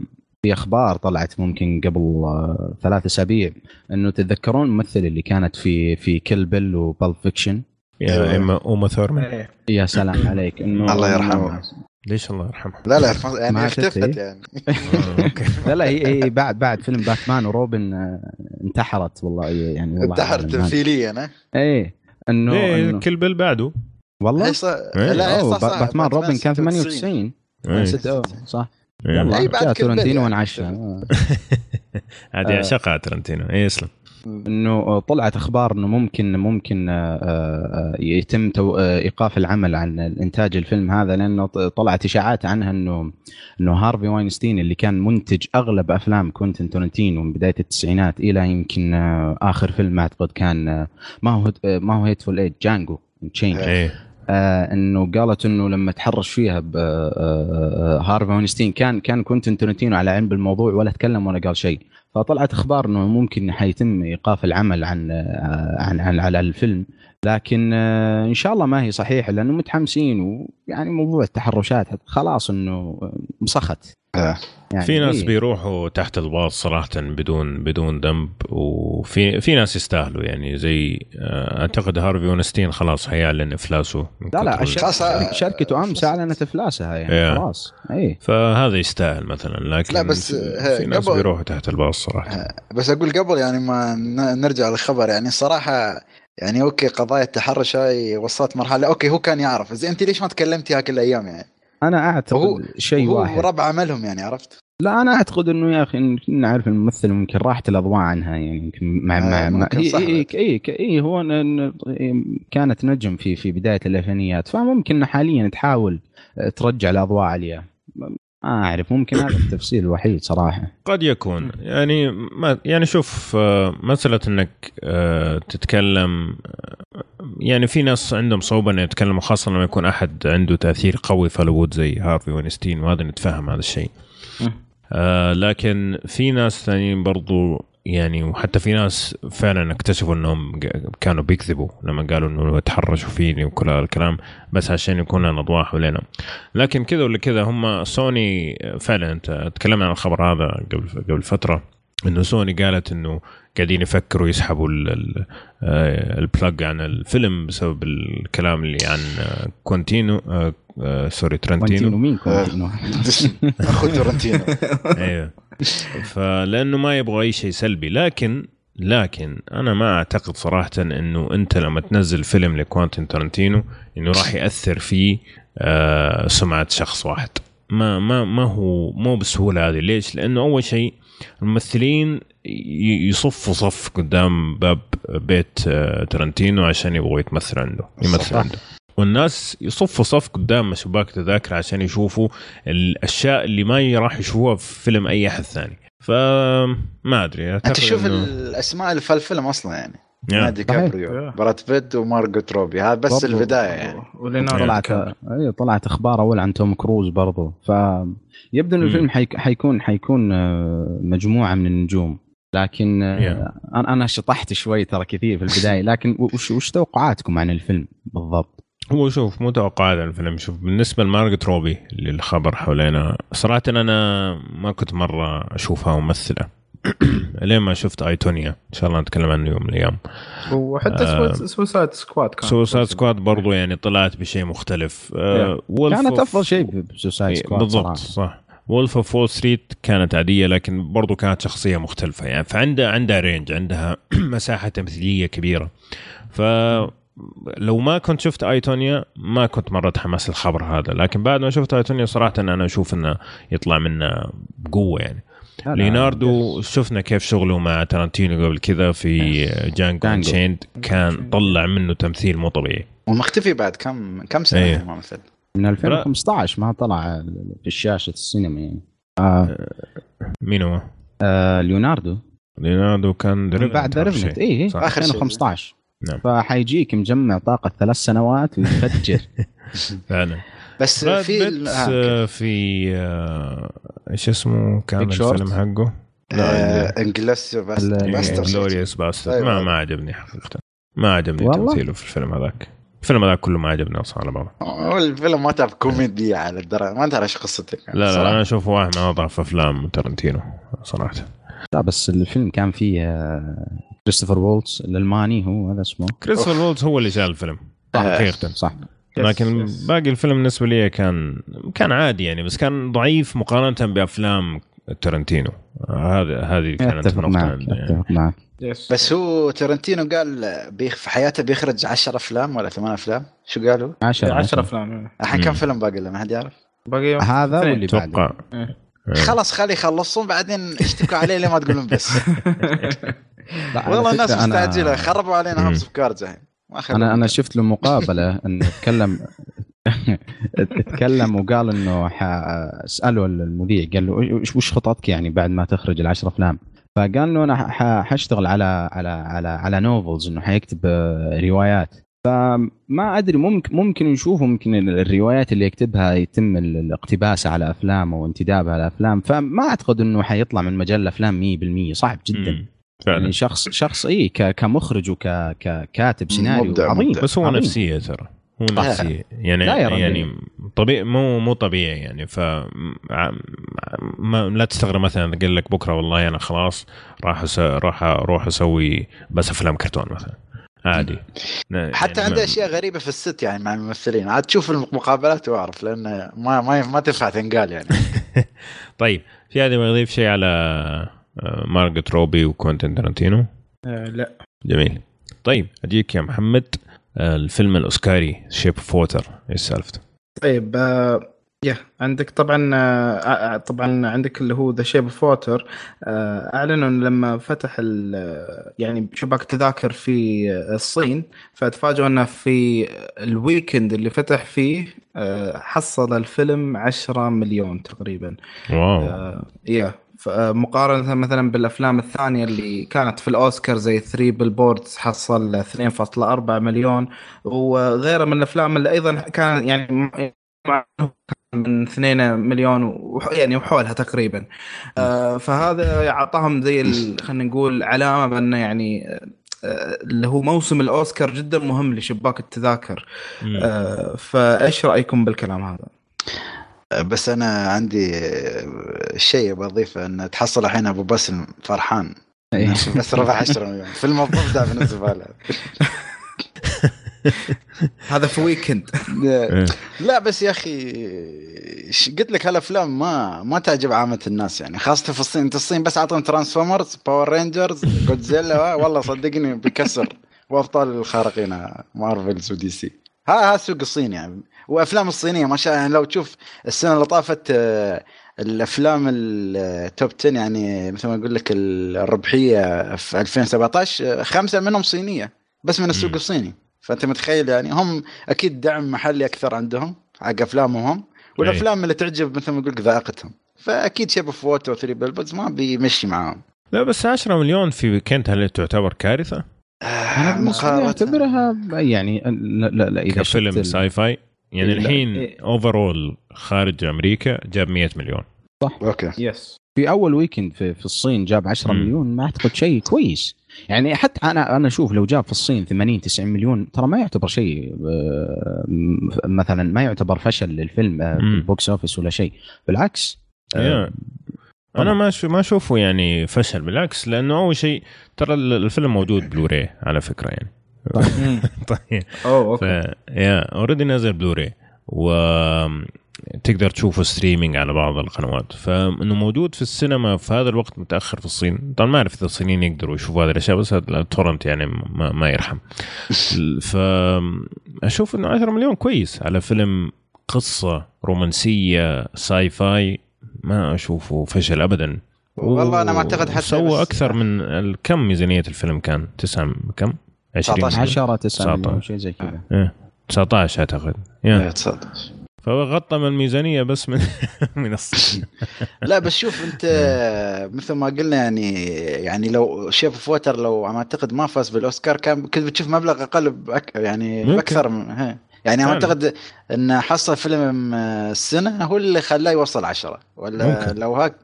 في اخبار طلعت ممكن قبل آه ثلاث اسابيع انه تتذكرون الممثل اللي كانت في في كيل بيل وبالب فيكشن يا اما اوما ثورمان يا سلام عليك انه الله يرحمه ليش الله يرحمه لا لا يعني اختفت يعني لا لا هي بعد بعد فيلم باتمان وروبن انتحرت والله يعني والله انتحرت تمثيليا انا ايه انه كل بال بعده والله لا باتمان روبن كان ثمانية وتسعين صح والله بعد ترنتينو انعشها هذه عشقة ترنتينو ايه يسلم انه طلعت اخبار انه ممكن ممكن يتم ايقاف العمل عن انتاج الفيلم هذا لانه طلعت اشاعات عنها انه انه هارفي واينستين اللي كان منتج اغلب افلام كوينتين تارانتينو من بدايه التسعينات الى يمكن اخر فيلم اعتقد كان ما هو ما هو هيتفول ايت جانجو تشينج آه انه قالت انه لما تحرش فيها هارفي واينستين كان كان كوينتين تارانتينو على علم بالموضوع ولا تكلم ولا قال شيء فطلعت اخبار انه ممكن حيتم ايقاف العمل عن عن, عن على الفيلم لكن ان شاء الله ما هي صحيحه لانه متحمسين ويعني موضوع التحرشات خلاص انه مسخت يعني في ناس بيروحوا تحت الباص صراحة بدون بدون ذنب, وفي في ناس يستاهلوا يعني, زي أعتقد هارفي ونستين خلاص هيعلن إفلاسه. لا لا شركة شركته أمس أعلنت إفلاسها يعني خلاص إيه, فهذا يستاهل مثلا. لكن لا بس في ناس بيروحوا تحت الباص صراحة. بس أقول قبل يعني ما نرجع للخبر يعني صراحة يعني أوكي قضايا التحرش هاي وصلت مرحلة أوكي هو كان يعرف, إذا أنت ليش ما تكلمتي هاك الأيام يعني؟ أنا أعتقد شيء واحد وربع عملهم يعني عرفت. لا أنا أعتقد إنه يا أخي نعرف الممثل ممكن راحت الأضواء عنها يعني, يمكن مع آه مع إيه إيه إيه هو كانت نجم في في بداية الألفينيات, فممكن حاليا تحاول ترجع الأضواء عليها. ما أعرف, ممكن هذا التفسير الوحيد صراحة. قد يكون يعني ما يعني شوف مسألة إنك تتكلم يعني, في ناس عندهم صعوبة إنه يتكلموا خاصة لما يكون أحد عنده تأثير قوي فلوت زي هارفي وينستين, وهذا نتفهم هذا الشيء. آه لكن في ناس ثانيين برضو يعني, وحتى في ناس فعلا اكتشفوا انهم كانوا بيكذبوا لما قالوا انه تحرشوا فيني وكل هالكلام بس عشان يكون الأضواء حولنا. لكن كذا ولا كذا هم سوني فعلا, انت تكلمنا عن الخبر هذا قبل قبل فترة, انه سوني قالت انه قاعدين يفكروا يسحبوا البلاج عن الفيلم بسبب الكلام اللي عن كوينتينو آه سوري ترنتينو مين كوينتينو أخو ترنتينو أيوة, فلأنه ما يبغى أي شيء سلبي. لكن لكن أنا ما أعتقد صراحة إنه أنت لما تنزل فيلم لكوينتين ترنتينو إنه راح يأثر في آه سمعة شخص واحد. ما ما ما هو مو بسهولة هذه. ليش؟ لأنه أول شيء الممثلين يصفوا صف قدام باب بيت ترنتينو عشان يبغوا يتمثل عنده يمثل عنده, والناس يصفوا صف قدام شباك تذاكر عشان يشوفوا الأشياء اللي ما راح يشوفوها في فيلم أي أحد ثاني. فما أدري أنت شوف إنه... الأسماء اللي في الفيلم أصلا يعني yeah. دي كابريو yeah. براد بيت ومارغوت روبي, هذا بس برضو. البداية يعني وليناردو طلعت أي طلعت أخبار أول عن توم كروز برضو, فيبدو إنه الفيلم حيكون حيكون مجموعة من النجوم. لكن أنا yeah. أنا شطحت شوي ترى كثير في البداية, لكن وش وش توقعاتكم عن الفيل بالضبط؟ هو شوف مو توقعات عن الفيلم. شوف بالنسبة لمارغوت روبي للخبر حولنا صراحة أنا ما كنت مرة أشوفها ممثلة لين ما شفت آيتونيا, إن شاء الله نتكلم عنه يوم من الأيام. وحتى آه سوسايد سكواد كان سوسايد سكواد برضو يعني طلعت بشيء مختلف آه كانت أفضل شيء بسوسايد سكواد بالضبط صح. وولف أوف وول ستريت كانت عادية لكن برضو كانت شخصية مختلفة يعني, فعندها عندها رينج, عندها مساحة تمثيلية كبيرة. ف لو ما كنت شفت آيتونيا ما كنت مرة حماس الخبر هذا, لكن بعد ما شفت آيتونيا صراحة أنا أشوف أنه يطلع منه بقوة يعني. ليناردو شفنا كيف شغله مع تارانتينو قبل كذا في جانجو أنشيند, كان طلع منه تمثيل مو طبيعي ومختفي بعد كم كم سنة أيه. ما مثل من ألفين وخمسة عشر ما طلع في الشاشة السينما يعني آه. مين هو؟ آه ليوناردو ليوناردو كان دربنت بعد دربنت إيه ألفين وخمسة عشر نعم. فحيجيك مجمع طاقة ثلاث سنوات ويفجر فعلا. بس في في ايش اسمه كان الفيلم حقه انجلستر باسترز باسترز ما ما عجبني حقيقة, ما عجبني تمثيله في الفيلم هذاك. الفيلم هذاك كله ما عجبني اصلا على بعض. الفيلم ما تعرف كوميدي على الدرجة ما ادري ايش قصته يعني. لا لا انا اشوفه واحد من اضعف افلام تارانتينو صراحة. لا بس الفيلم كان فيه كريستوفر وولتز الالماني, هو هذا اسمه كريستوفر وولتز هو اللي شال الفيلم حقيقة صح. لكن باقي الفيلم بالنسبة لي كان كان عادي يعني, بس كان ضعيف مقارنة بأفلام تارانتينو. هذا هذه كانت نقطة يعني. بس هو تارانتينو قال في حياته بيخرج عشر أفلام ولا ثمان أفلام. شو قالوا؟ عشر عشر أفلام. الحين كم فيلم باقي لما حد يعرف؟ باقي هذا واللي بعده. خلاص خلي خلصهم بعدين اشتكوا عليه لما تقولون بس. والله الناس مستعجلة خربوا علينا همس بكار زين. أنا أنا شفت له مقابلة إنه تكلم تكلم وقال إنه سأله المذيع قال له إيش وش خططك يعني بعد ما تخرج العشر أفلام, فقال له أنا حاشتغل على على على على نوفلز إنه حيكتب روايات. فما أدري ممكن ممكن نشوف ممكن الروايات اللي يكتبها يتم الاقتباس على أفلام وانتدابها على أفلام, فما أعتقد إنه حيطلع من مجال أفلام مية بالمية صعب جدا. يعني شخص شخص ايه كمخرج وككاتب سيناريو عظيم, بس هو عظيم. نفسيه ترى هو نفسي يعني يعني طبيعي مو مو طبيعي يعني. ف لا تستغرب مثلا قال لك بكره والله انا خلاص راح راح اروح اسوي بس افلام كرتون مثلا عادي. حتى يعني عنده اشياء غريبه في الست يعني مع الممثلين، عاد تشوف المقابلات واعرف لانه ما ما ما تنفع تنقال يعني. طيب في هذا ما يضيف شيء على مارغوت روبي وكوينتين تارانتينو؟ آه لا. جميل. طيب أجيك يا محمد، الفيلم الأوسكاري شيب فوتر إيش سالفته؟ طيب آه يا عندك طبعا آه طبعا عندك اللي هو ذا شيب فوتر، آه أعلنوا لما فتح يعني شباك تذاكر في الصين، فتفاجئوا أنه في الويكند اللي فتح فيه آه حصل الفيلم عشرة مليون تقريبا. واو. آه يا مقارنة مثلا بالأفلام الثانية اللي كانت في الأوسكار زي ثري بيلبوردز حصل اثنين فاصلة أربعة مليون وغيرها من الأفلام اللي أيضا كان يعني من اثنين مليون ويعني وحولها تقريبا. فهذا أعطاهم زي خلينا نقول علامة بأن يعني اللي هو موسم الأوسكار جدا مهم لشباك التذاكر. فإيش رأيكم بالكلام هذا؟ بس أنا عندي شيء بضيفه، أن تحصل الحين أبو باسم فرحان بس رفع عشرة مليون في الموضوع ده بالنسبة له. هذا في ويكند. لا بس يا أخي قلت لك هالأفلام ما ما تعجب عامة الناس يعني، خاصة في الصين. الصين بس عطهم ترانسفورمرز، باور رينجرز، جودزيلا، والله صدقني بكسر، وأبطال الخارقين مارفلز ودي سي. ها ها سوق الصين يعني، وأفلام الصينية ما شاء الله يعني. لو تشوف السنة اللي طافت الأفلام التوب عشرة يعني مثل ما أقول لك الربحية في ألفين وسبعة عشر خمسة منهم صينية بس من السوق الصيني. فأنت متخيل يعني هم أكيد دعم محلي أكثر عندهم حق أفلامهم، والأفلام اللي تعجب مثل ما أقول لك ذائقتهم، فأكيد شيب أوف ووتر وثري بيلبوردز ما بيمشي معهم. لا بس عشرة مليون في ويكند هل تعتبر كارثة؟ أنا مقارنة أعتبرها يعني لا لا, لا إذا فيلم ساي فاي يعني الحين اوفرول خارج امريكا جاب مية مليون صح. اوكي يس في اول ويكند في, في الصين جاب عشرة مم. مليون ما اعتقد شيء كويس يعني. حتى انا انا اشوف لو جاب في الصين ثمانين تسعين مليون ترى ما يعتبر شيء مثلا، ما يعتبر فشل للفيلم بوكس اوفيس ولا شيء بالعكس. yeah. انا ما ما اشوفه يعني فشل بالعكس، لانه اول شيء ترى الفيلم موجود بلوراي على فكره يعني. طيب طيب اوه اوكي يا اوريدي نازل بلوري وتقدر تشوفه ستريمينج على بعض القنوات، فانه موجود في السينما في هذا الوقت متاخر في الصين. طبعا ما اعرف اذا الصينيين يقدروا يشوفوا هذا الاشياء بس التورنت يعني ما, ما يرحم. فاشوف انه عشرة مليون كويس على فيلم قصه رومانسيه ساي فاي، ما اشوفه فشل ابدا والله. انا ما اعتقد حتى سوى اكثر من الكم. ميزانيه الفيلم كان تسعة كم عشرة تسعة شيء زي كذا. ايه تسعة عشر اعتقد يا تسعة عشر، فغطى من الميزانيه بس من من الصين. لا بس شوف انت مثل ما قلنا يعني يعني لو شيب فوتر لو ما اعتقد ما فاز بالاوسكار كان كنت بتشوف مبلغ اقل يعني اكثر من يعني. ما اعتقد ان حصل فيلم السنه هو اللي خلاه يوصل عشرة ولا ممكن. لو هاك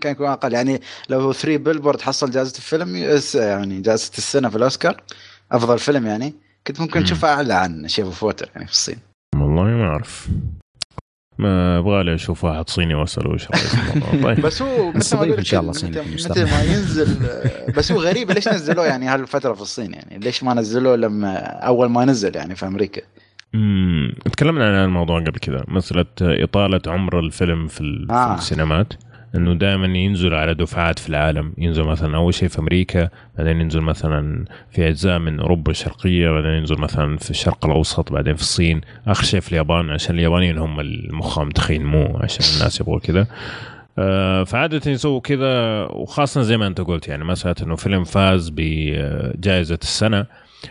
كان يكون اقل يعني. لو ثري بيلبورد حصل جائزه الفيلم يعني جائزه السنه في الاوسكار أفضل فيلم يعني كنت ممكن تشوفه أعلى عن شيب أوف ووتر يعني في الصين. والله ما أعرف، ما أبغى لي أشوف واحد صيني وصله وش طيب. بس هو مثل ما إن شاء الله صيني متى ما ينزل. بس هو غريب ليش نزلوه يعني هالفترة في الصين يعني، ليش ما نزلوه لما أول ما نزل يعني في أمريكا. أمم تكلمنا عن الموضوع قبل كذا، مسألة إطالة عمر الفيلم في, آه. في السينمات، انه دائما ينزل على دفعات في العالم. ينزل مثلا اول شيء في امريكا، بعدين ينزل مثلا في اجزاء من اوروبا الشرقيه، بعدين ينزل مثلا في الشرق الاوسط، بعدين في الصين، اخر شيء في اليابان عشان اليابانيين هم المخام تخين مو عشان الناس يبغوا كذا. آه فعاده يسووا كذا، وخاصه زي ما انت قلت يعني مثلا انه فيلم فاز بجائزه السنه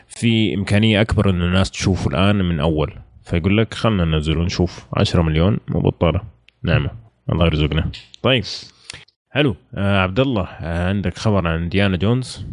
في امكانيه اكبر انه الناس تشوفه الان من اول، فيقول لك خلنا ننزل ونشوف عشرة مليون مبطله نعمه الله يرزقنا. طيب حلو. آه عبد الله آه عندك خبر عن إنديانا جونز؟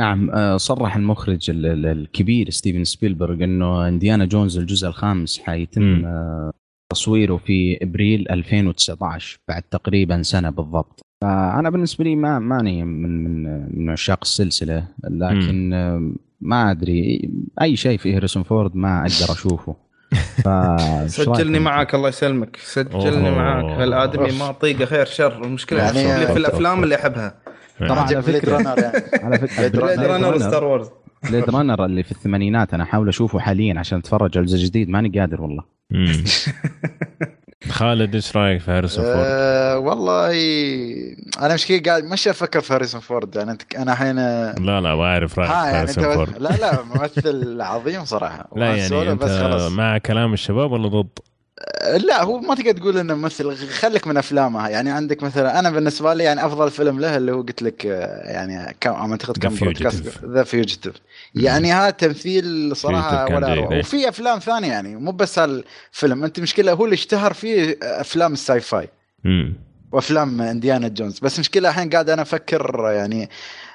نعم. آه صرح المخرج الكبير ستيفن سبيلبرغ إنه إنديانا جونز الجزء الخامس حيتم آه تصويره في إبريل ألفين وتسعة عشر بعد تقريبا سنة بالضبط. فأنا بالنسبة لي ما ماني من من من عشاق السلسلة، لكن آه ما أدري أي شيء في هاريسون فورد ما أقدر أشوفه. سجلني معاك الله يسلمك سجلني معاك هالآدمي ما طيقه خير شر. المشكلة يعني اللي في الأفلام اللي أحبها طبعا على فكرة على فكرة بليد رانر وستار وورز. بليد رانر اللي في الثمانينات أنا حاول أشوفه حاليا عشان أتفرج على الجزء الجديد ماني قادر والله. خالد ايش رايك في هاريسون فورد؟ أه والله انا مش كي قاعد مش افكر في هاريسون فورد يعني انا الحين لا لا واعرف رايك في هاريسون يعني فورد لا لا ممثل عظيم صراحه. لا يعني انت مع كلام الشباب ولا ضد؟ لا هو ما تقدر تقول انه ممثل، خليك من افلامها يعني. عندك مثلا انا بالنسبه لي يعني افضل فيلم له اللي هو قلت لك يعني كم اعتقد كم بودكاست ذا فيوجيتيف يعني ها تمثيل صراحه ولا. وفي افلام ثانيه يعني مو بس هالفيلم، انت مشكله هو اللي اشتهر فيه افلام الساي فاي وافلام انديانا جونز، بس مشكله الحين قاعد انا افكر يعني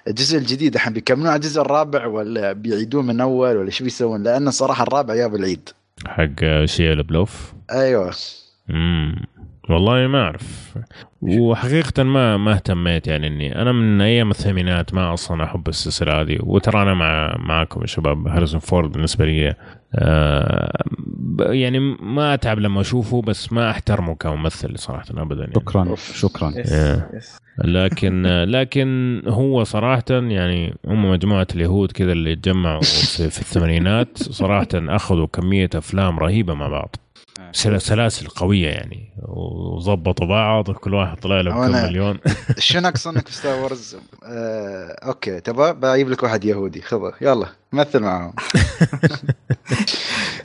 الجزء الجديد الحين بيكملون على الجزء الرابع ولا بيعيدون من اول ولا شو بيسوون؟ لان صراحه الرابع يا بالعيد حق شيء البلوف. ايوه امم والله ما اعرف، وحقيقه ما ما اهتميت يعني اني انا من ايام الثمانينات ما اصلا احب السلسله هذه. وترى انا مع معاكم يا شباب، هاريسون فورد بالنسبه لي آه يعني ما اتعب لما اشوفه بس ما احترمه كممثل صراحه ابدا يعني. شكرا شكرا لكن لكن هو صراحه يعني هم مجموعه اليهود كذا اللي تجمعوا في, في الثمانينات صراحه اخذوا كميه افلام رهيبه مع بعض، سلاسل قويه يعني، وظبطوا بعض كل واحد طلع له كم مليون. شنو اقصدك في ستار وورز؟ آه، اوكي تبا بجيب لك واحد يهودي خذه يلا مثل معهم.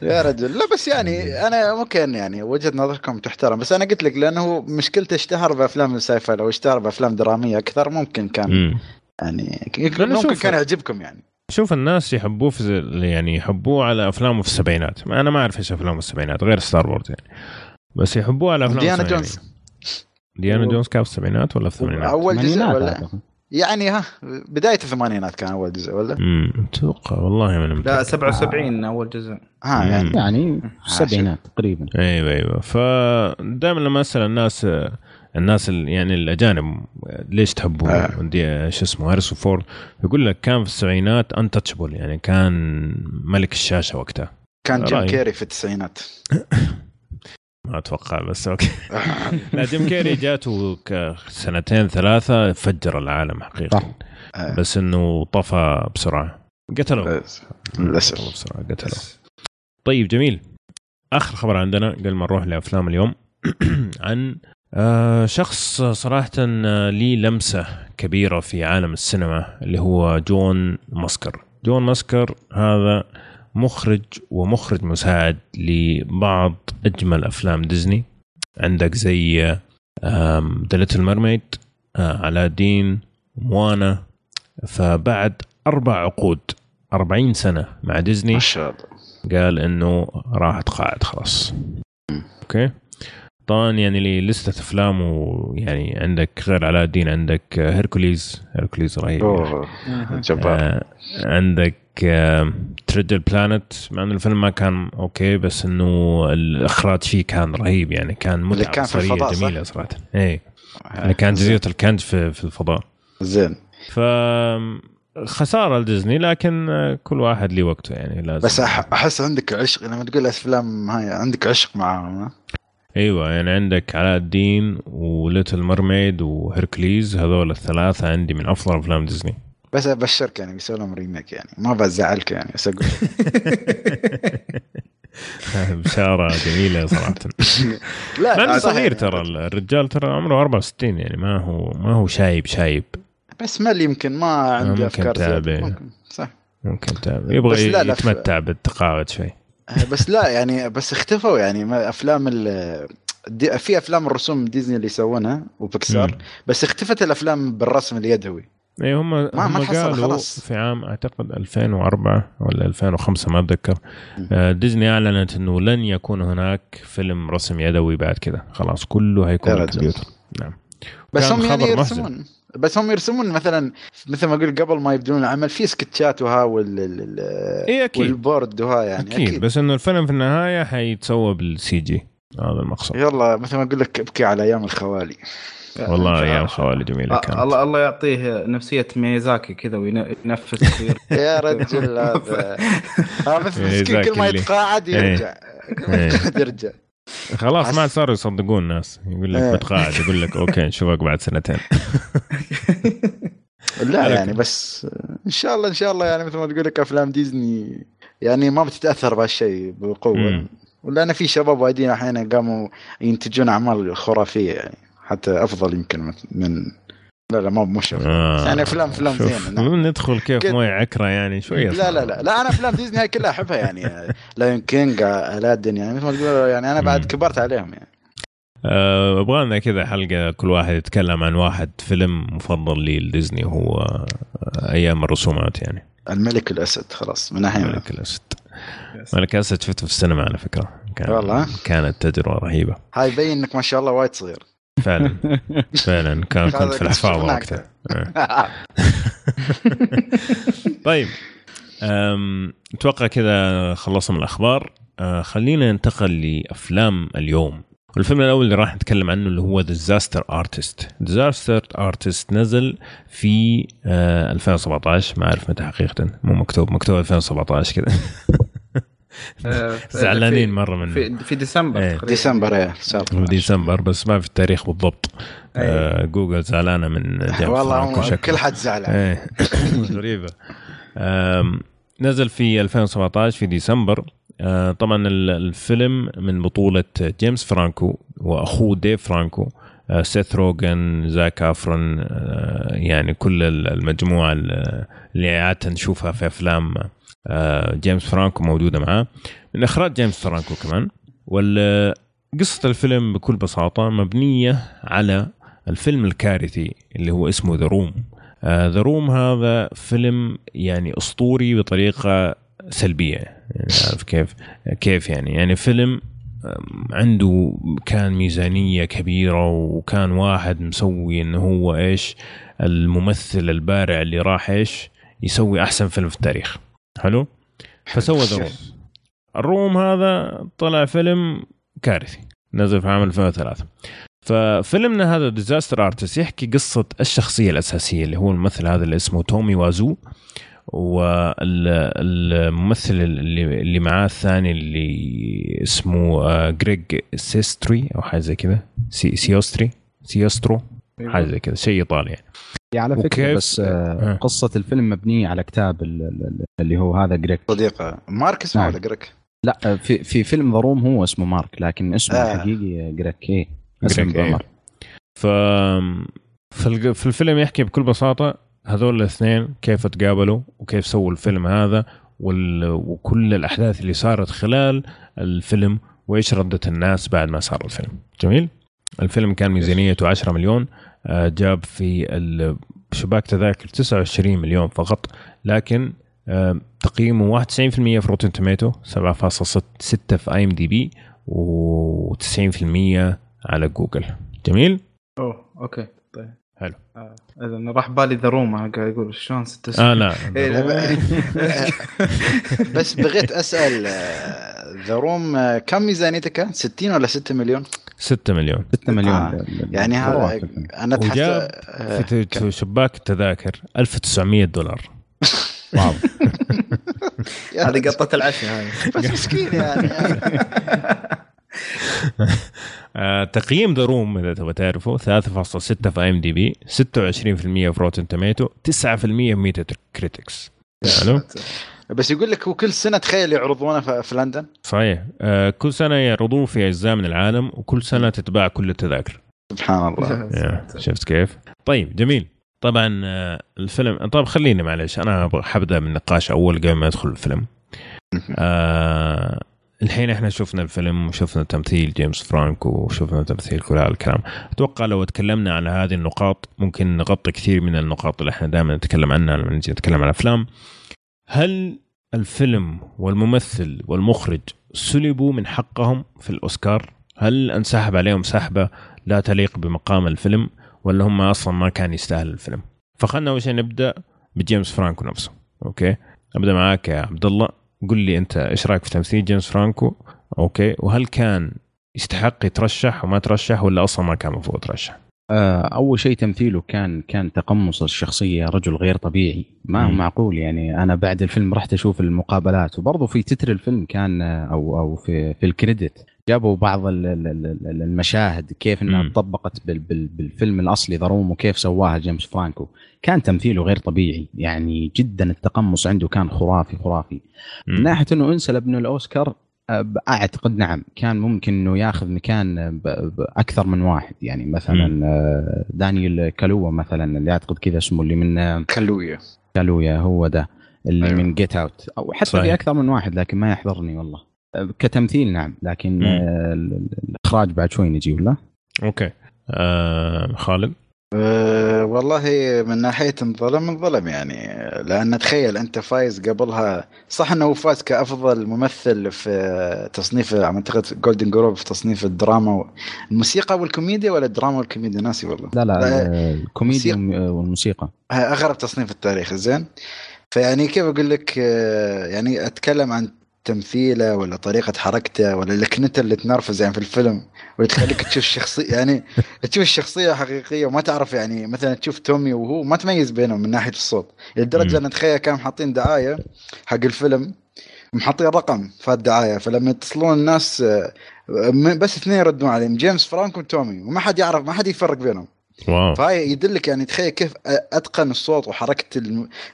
يا رجل لا بس يعني انا ممكن يعني وجهة نظركم تحترم، بس انا قلت لك لانه مشكلته اشتهر بافلام الساي فاي، لو اشتهر بافلام دراميه اكثر ممكن كان م. يعني ممكن كان يعجبكم يعني. شوف الناس يحبوه في يعني يحبوه على أفلامه في السبعينات، أنا ما أعرف إيش أفلامه في السبعينات غير ستار وورز يعني، بس يحبوه على أفلامه. ديانا جونز ديانا و... جونز كان في السبعينات ولا في الثمانينات؟ أول جزء ولا يعني ها بداية الثمانينات كان أول جزء ولا؟ أمم توقع والله من لا سبعة وسبعين آه. أول جزء ها يعني مم. يعني السبعينات تقريبا. أيوة أيوة فدائما لما أسأل الناس الناس يعني الأجانب ليش تحبون آه. دي شو اسمه هاريسون فورد، يقول لك كان في السبعينات أنتاتشبل يعني كان ملك الشاشة وقتها، كان جيم كيري في التسعينات. ما أتوقع بس أوكي. لا جيم كيري جاته سنتين ثلاثة فجر العالم حقيقة آه. بس إنه طفى بسرعة قتله للأسف بسرعة قتله. طيب جميل، آخر خبر عندنا قبل ما نروح لأفلام اليوم عن آه شخص صراحة لي لمسة كبيرة في عالم السينما اللي هو جون ماسكر. جون ماسكر هذا مخرج ومخرج مساعد لبعض أجمل أفلام ديزني، عندك زي ذا ليتل ميرميد، علادين، موانا. فبعد أربع عقود أربعين سنة مع ديزني قال إنه راح تقاعد خلاص. أوكي طبعاً يعني لي لستة أفلام، ويعني عندك غير علادين عندك هيركوليز، هيركوليز رهيب آه، عندك آه، تريدل بلانت مع أن الفيلم ما كان أوكي بس إنه الإخراج فيه كان رهيب يعني كان متعة صرية جميلة صراحة. إيه آه. كان جزيرة الكنز في في الفضاء زين، فخسارة لديزني لكن كل واحد لي وقته يعني لازم. بس أحس عندك عشق لما تقول أفلام هاي عندك عشق معهم. ايوه يعني عندك علادين وليتل ميرميد وهيركليز، هذول الثلاثه عندي من افضل افلام ديزني. بس ابشرك يعني بيسوي لهم ريميك يعني ما بزعلك يعني بس اقول بشاره جميله صراحه. لا انا صغير ترى الرجال ترى عمره أربعة وستين يعني ما هو ما هو شايب شايب بس ما يمكن ما عنده افكار ممكن صح ممكن تعب يبغى يتمتع بالتقاعد شوي بس لا يعني بس اختفوا يعني افلام في افلام الرسوم ديزني اللي يسوونها وبيكسار، بس اختفت الافلام بالرسم اليدوي. اي هم هم قالوا في عام اعتقد ألفين وأربعة ولا ألفين وخمسة ما اتذكر ديزني اعلنت انه لن يكون هناك فيلم رسم يدوي بعد كده خلاص كله هيكون كمبيوتر. نعم بس هم يعني يرسمون بس هم يرسمون مثلا مثل ما اقول قبل ما يبدون العمل في سكتشات وها وال والبورد وها يعني أكيد. اكيد بس انه الفيلم في النهايه حيتسوى بالسي جي، هذا المقصد. يلا مثل ما اقول لك ابكي على ايام الخوالي والله ايام الخوالي جميله كانت. الله الله يعطيه نفسيه ميزاكي كذا وينفس كثير. يا رجل هذا مثل كل ما يتقاعد يرجع قاعد يرجع خلاص ما صاروا يصدقون الناس يقول لك بتقاعد يقول لك اوكي نشوفك بعد سنتين لا يعني بس ان شاء الله ان شاء الله يعني مثل ما تقول لك افلام ديزني يعني ما بتتاثر بهالشيء بقوه ولا انا في شباب وايدين احيانا قاموا ينتجون اعمال خرافيه يعني حتى افضل يمكن من لا لا ما مش آه يعني افلام افلام زين ندخل كيف مويه عكره يعني شويه لا لا لا لا انا افلام ديزني هاي كلها احبها يعني لايون كينج الادن يعني مثل ما تقول يعني انا بعد كبرت عليهم يعني ابغى لنا كذا حلقه كل واحد يتكلم عن واحد فيلم مفضل لي لديزني هو ايام الرسومات يعني الملك الاسد خلاص من احيانا الملك الاسد الملك الاسد شفته في السينما على فكره كان كانت تجربه رهيبه هاي يبين انك ما شاء الله وايد صغير فعلا فعلا كان كنت في الحفاظ وقتها طيب اتوقع كذا خلصنا من الاخبار خلينا ننتقل لافلام اليوم والفيلم الاول اللي راح نتكلم عنه اللي هو The Disaster Artist Disaster Artist نزل في ألفين وسبعطعش ما اعرف متى حقيقه مو مكتوب مكتوب ألفين وسبعطعش كذا زعلانين مره من في, في ديسمبر ايه. ديسمبر ايه ديسمبر بس ما في التاريخ بالضبط ايه. آه جوجل زعلانه من والله كل حد زعلان ايه. غريبه آه نزل في ألفين وسبعطعش في ديسمبر آه طبعا الفيلم من بطوله جيمس فرانكو واخوه ديف فرانكو آه سيث روغن زاك أفرون آه يعني كل المجموعه اللي عاده نشوفها في افلام جيمس فرانكو موجودة معاه من إخراج جيمس فرانكو كمان والقصة الفيلم بكل بساطة مبنية على الفيلم الكارثي اللي هو اسمه The Room The Room هذا فيلم يعني أسطوري بطريقة سلبية يعني عارف كيف كيف يعني يعني فيلم عنده كان ميزانية كبيرة وكان واحد مسوي إنه هو إيش الممثل البارع اللي راح إيش يسوي أحسن فيلم في التاريخ حلو فسوى ذا روم الروم هذا طلع فيلم كارثي نزل في عام ألفين وثلاثة ففيلمنا هذا ديزاستر آرتست يحكي قصة الشخصية الأساسية اللي هو الممثل هذا اللي اسمه تومي وازو والممثل اللي اللي معاه الثاني اللي اسمه غريغ سيستري أو حاجة زي كذا سي سيوستري سيوسترو حاجة زي كذا شيء إيطالي يعني على فكرة بس آه. قصة الفيلم مبنية على كتاب اللي هو هذا جريك صديقة مارك اسمه هذا جريك لا في في فيلم ضروم هو اسمه مارك لكن اسمه آه. حقيقي جريك ايه اسمه إيه. ف في الفيلم يحكي بكل بساطة هذول الاثنين كيف تقابلوا وكيف سووا الفيلم هذا وال... وكل الأحداث اللي صارت خلال الفيلم وإيش ردة الناس بعد ما صار الفيلم جميل الفيلم كان ميزانيته عشرة مليون جاب في شباك تذاكر تسعة وعشرين مليون فقط لكن تقييمه واحد وتسعين بالمية في روتن توميتو سبعة فاصلة ستة في اي ام دي بي وتسعين بالمية على جوجل جميل اوه اوكي طيب حلو آه. اذا انا راح بالي ذا روم قاعد يقول شلون ستة وستين اه لا بس بغيت اسال ذا روم كم ميزانيته كان ستين ولا ستة مليون ستة مليون ستة مليون آه. يعني هذا انا تحسب في شباك التذاكر ألف وتسعمية دولار واو هذه قطه العشاء هاي بس مسكين يعني تقييم ذا روم اذا تبغى تعرفه ثلاثة فاصلة ستة في اي ام دي بي ستة وعشرين بالمية في روتن توميتو تسعة بالمية ميتا كريتكس حلو بس يقول لك وكل سنة تخيل يعرضونه في لندن صحيح آه كل سنة يعرضوه في أجزاء من العالم وكل سنة تتباع كل التذاكر سبحان الله شفت كيف طيب جميل طبعا آه الفيلم طب خليني معلش أنا حبدأ من نقاش أول قبل ما أدخل الفيلم آه الحين إحنا شفنا الفيلم وشفنا تمثيل جيمس فرانكو وشفنا تمثيل كل هذا الكلام أتوقع لو تكلمنا على هذه النقاط ممكن نغطي كثير من النقاط اللي إحنا دائما نتكلم عنها لما نجي نتكلم عن أفلام هل الفيلم والممثل والمخرج سلبوا من حقهم في الأوسكار؟ هل انسحب عليهم سحبة لا تليق بمقام الفيلم ولا هم أصلا ما كان يستاهل الفيلم؟ فخلنا أول شيء نبدأ بجيمس فرانكو نفسه، أوكي؟ أبدأ معاك يا عبد الله، قل لي أنت إيش رأيك في تمثيل جيمس فرانكو؟ أوكي؟ وهل كان يستحق يترشح وما ترشح ولا أصلا ما كان مفروض يترشح؟ أول شيء تمثيله كان كان تقمص الشخصية، رجل غير طبيعي، ما هو معقول. يعني أنا بعد الفيلم رحت أشوف المقابلات، وبرضه في تتر الفيلم كان أو أو في في الكريدت جابوا بعض المشاهد كيف إنها طبقت بالفيلم الأصلي ذروم، وكيف سواها جيمس فرانكو. كان تمثيله غير طبيعي، يعني جدا التقمص عنده كان خرافي خرافي. من ناحية إنه انسلب من الأوسكار، أعتقد نعم كان ممكن إنه ياخذ مكان أكثر من واحد، يعني مثلا دانيال كالويا مثلا اللي أعتقد كذا اسمه، اللي من كالويا كالويا هو ده اللي أيوه. من جيت أوت، أو حتى في أكثر من واحد لكن ما يحضرني والله كتمثيل. نعم لكن مم. الإخراج بعد شوي نجي ولا أوكي. أه خالد أه والله من ناحية انظلم انظلم يعني، لأن تخيل أنت فايز قبلها، صح أنه فاز كأفضل ممثل في تصنيف أعتقد جولدن جلوب في تصنيف الدراما والموسيقى والكوميديا، ولا الدراما والكوميديا ناسي والله. لا لا الكوميديا والموسيقى أغرب تصنيف التاريخ. زين فيعني كيف أقول لك، يعني أتكلم عن تمثيله ولا طريقة حركته ولا لكنته اللي تنرفز يعني في الفيلم، وتخليك تشوف الشخصية يعني تشوف الشخصية حقيقية وما تعرف. يعني مثلا تشوف تومي وهو ما تميز بينهم من ناحية الصوت، لدرجة أن تخيل كانوا حاطين دعاية حق الفيلم محطين رقم في الدعاية، فلما يتصلون الناس بس اثنين يردون عليهم، جيمس فرانكو وتومي، وما حد يعرف ما حد يفرق بينهم. واو. فهي يدلك يعني تخيل كيف أتقن الصوت وحركة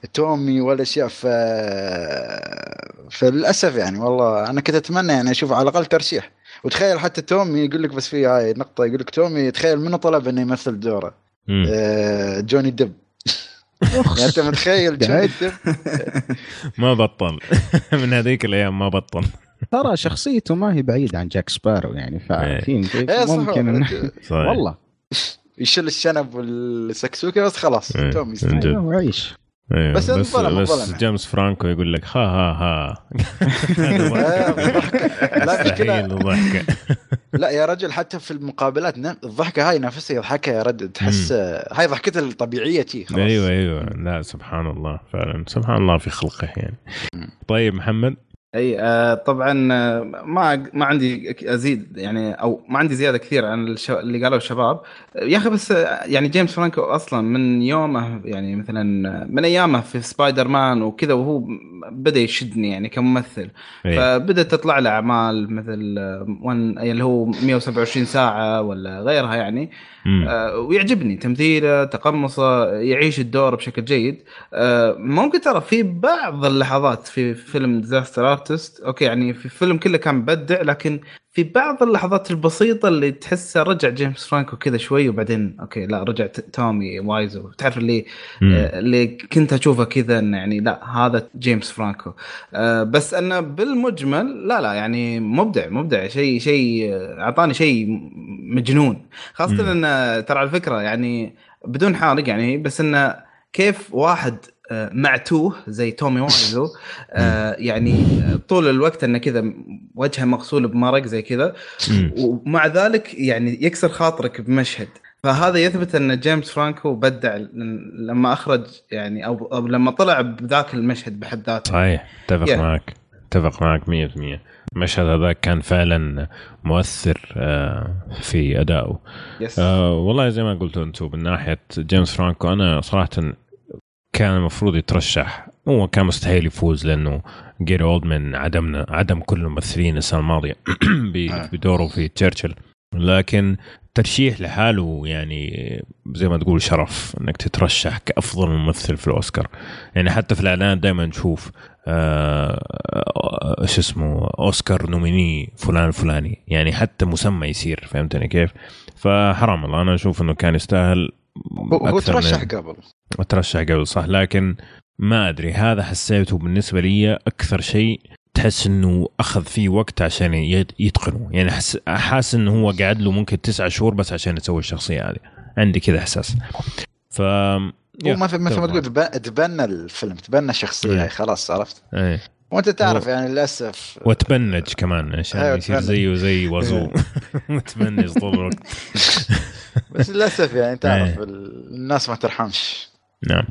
التومي والأشياء. ف... فللأسف يعني والله أنا كنت أتمنى يعني أشوف على الأقل ترشيح. وتخيل حتى تومي يقول لك، بس في هاي النقطة يقول لك تومي تخيل منه طلب أنه يمثل دوره آه جوني ديب. يعني أنت متخيل جوني ديب ما بطل من هذيك الأيام ما بطل. ترى شخصيته ما هي بعيدة عن جاك سبارو يعني، فعارفين ممكن والله يشل الشنب والسكسوكة بس خلاص تومي يستاهل وعيش. أيوة. بس, بس, بس جيمس فرانكو يقول لك ها ها ها لا مشكلة. لا يا رجل حتى في المقابلات الضحكة هاي نفسها يضحكها يا رد، تحس هاي ضحكته الطبيعية خلاص. أيوة أيوة لا سبحان الله فعلا، سبحان الله في خلقه يعني. طيب محمد. اي آه طبعا ما ما عندي ازيد يعني، او ما عندي زياده كثير عن الشو... اللي قالوا الشباب يا اخي. بس يعني جيمس فرانكو اصلا من يومه يعني، مثلا من ايامه في سبايدر مان وكذا وهو بدا يشدني يعني كممثل. أيه. فبدت تطلع له اعمال مثل ون... اللي هو مئة وسبعة وعشرين ساعه ولا غيرها يعني. آه ويعجبني تمثيله، تقمصه، يعيش الدور بشكل جيد. آه ممكن ترى في بعض اللحظات في فيلم ديزاستر أرتست أوكي يعني، في الفيلم كله كان مبدع، لكن في بعض اللحظات البسيطة اللي تحسها رجع جيمس فرانكو كذا شوي، وبعدين أوكي لا رجع تومي وايزو، تعرف اللي آه اللي كنت أشوفه كذا يعني، لا هذا جيمس فرانكو. آه بس أنا بالمجمل لا لا يعني مبدع مبدع، شيء شيء أعطاني شيء مجنون، خاصة أن ترى على الفكرة يعني بدون حارق يعني، بس أنه كيف واحد معتوه زي تومي وايزو آه يعني طول الوقت انه كذا وجهه مغسول بمرق زي كذا، ومع ذلك يعني يكسر خاطرك بمشهد. فهذا يثبت ان جيمس فرانكو بدع لما اخرج يعني، او, أو لما طلع بذاك المشهد بحد ذاته. صحيح اتفق yeah. معك اتفق معك مية بالمية. المشهد هذا كان فعلا مؤثر في ادائه. yes. آه والله زي ما قلتوا انتم من ناحيه جيمس فرانكو، انا صراحه كان المفروض يترشح، هو كان مستحيل يفوز لأنه جيري أولدمان عدمنا عدم كل الممثلين السنة الماضية بدوره في تشرشل، لكن ترشيح لحاله يعني زي ما تقول شرف أنك تترشح كأفضل ممثل في الأوسكار. يعني حتى في الإعلانات دائما نشوف آه ايش اسمه أوسكار نوميني فلان فلاني، يعني حتى مسمى يصير، فهمتني كيف؟ فحرام الله، أنا أشوف أنه كان يستاهل. هو ترشح قبل ترشح قبل صح، لكن ما أدري هذا حسيته بالنسبة لي أكثر شيء تحس أنه أخذ فيه وقت عشان يتقنه، يعني حاس أنه هو قاعد له ممكن تسعة شهور بس عشان يسوي الشخصية هذه، عندي كذا إحساس. ف مثل ما تقول تبنى الفيلم، تبنى الشخصية. ايه. خلاص عرفت. ايه. وانت تعرف يعني للأسف وتبنج كمان عشان أيوة يصير زيه زي وزو متبنج طول الوقت. بس للأسف يعني تعرف الناس ما ترحمش. نعم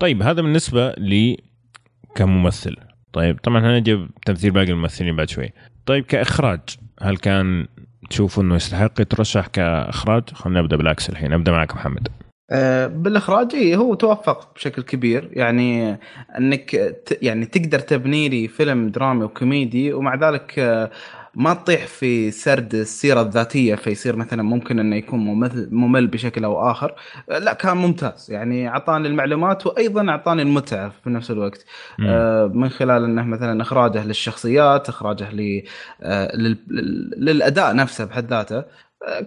طيب هذا بالنسبة لي كممثل. طيب طبعا هنجيب تمثيل باقي الممثلين بعد شوي. طيب كإخراج هل كان تشوفوا انه يستحق يترشح كاخراج؟ خلينا نبدا بالاكس الحين، نبدا معك محمد. أه بالاخراجي هو توفق بشكل كبير، يعني انك يعني تقدر تبني لي فيلم درامي وكوميدي ومع ذلك أه ما تطيح في سرد السيرة الذاتية فيصير مثلا ممكن أنه يكون ممل, ممل بشكل أو آخر. لا كان ممتاز، يعني أعطاني المعلومات وأيضا أعطاني المتعة في نفس الوقت، آه من خلال أنه مثلا إخراجه للشخصيات، إخراجه لي آه لل... للأداء نفسه بحد ذاته، آه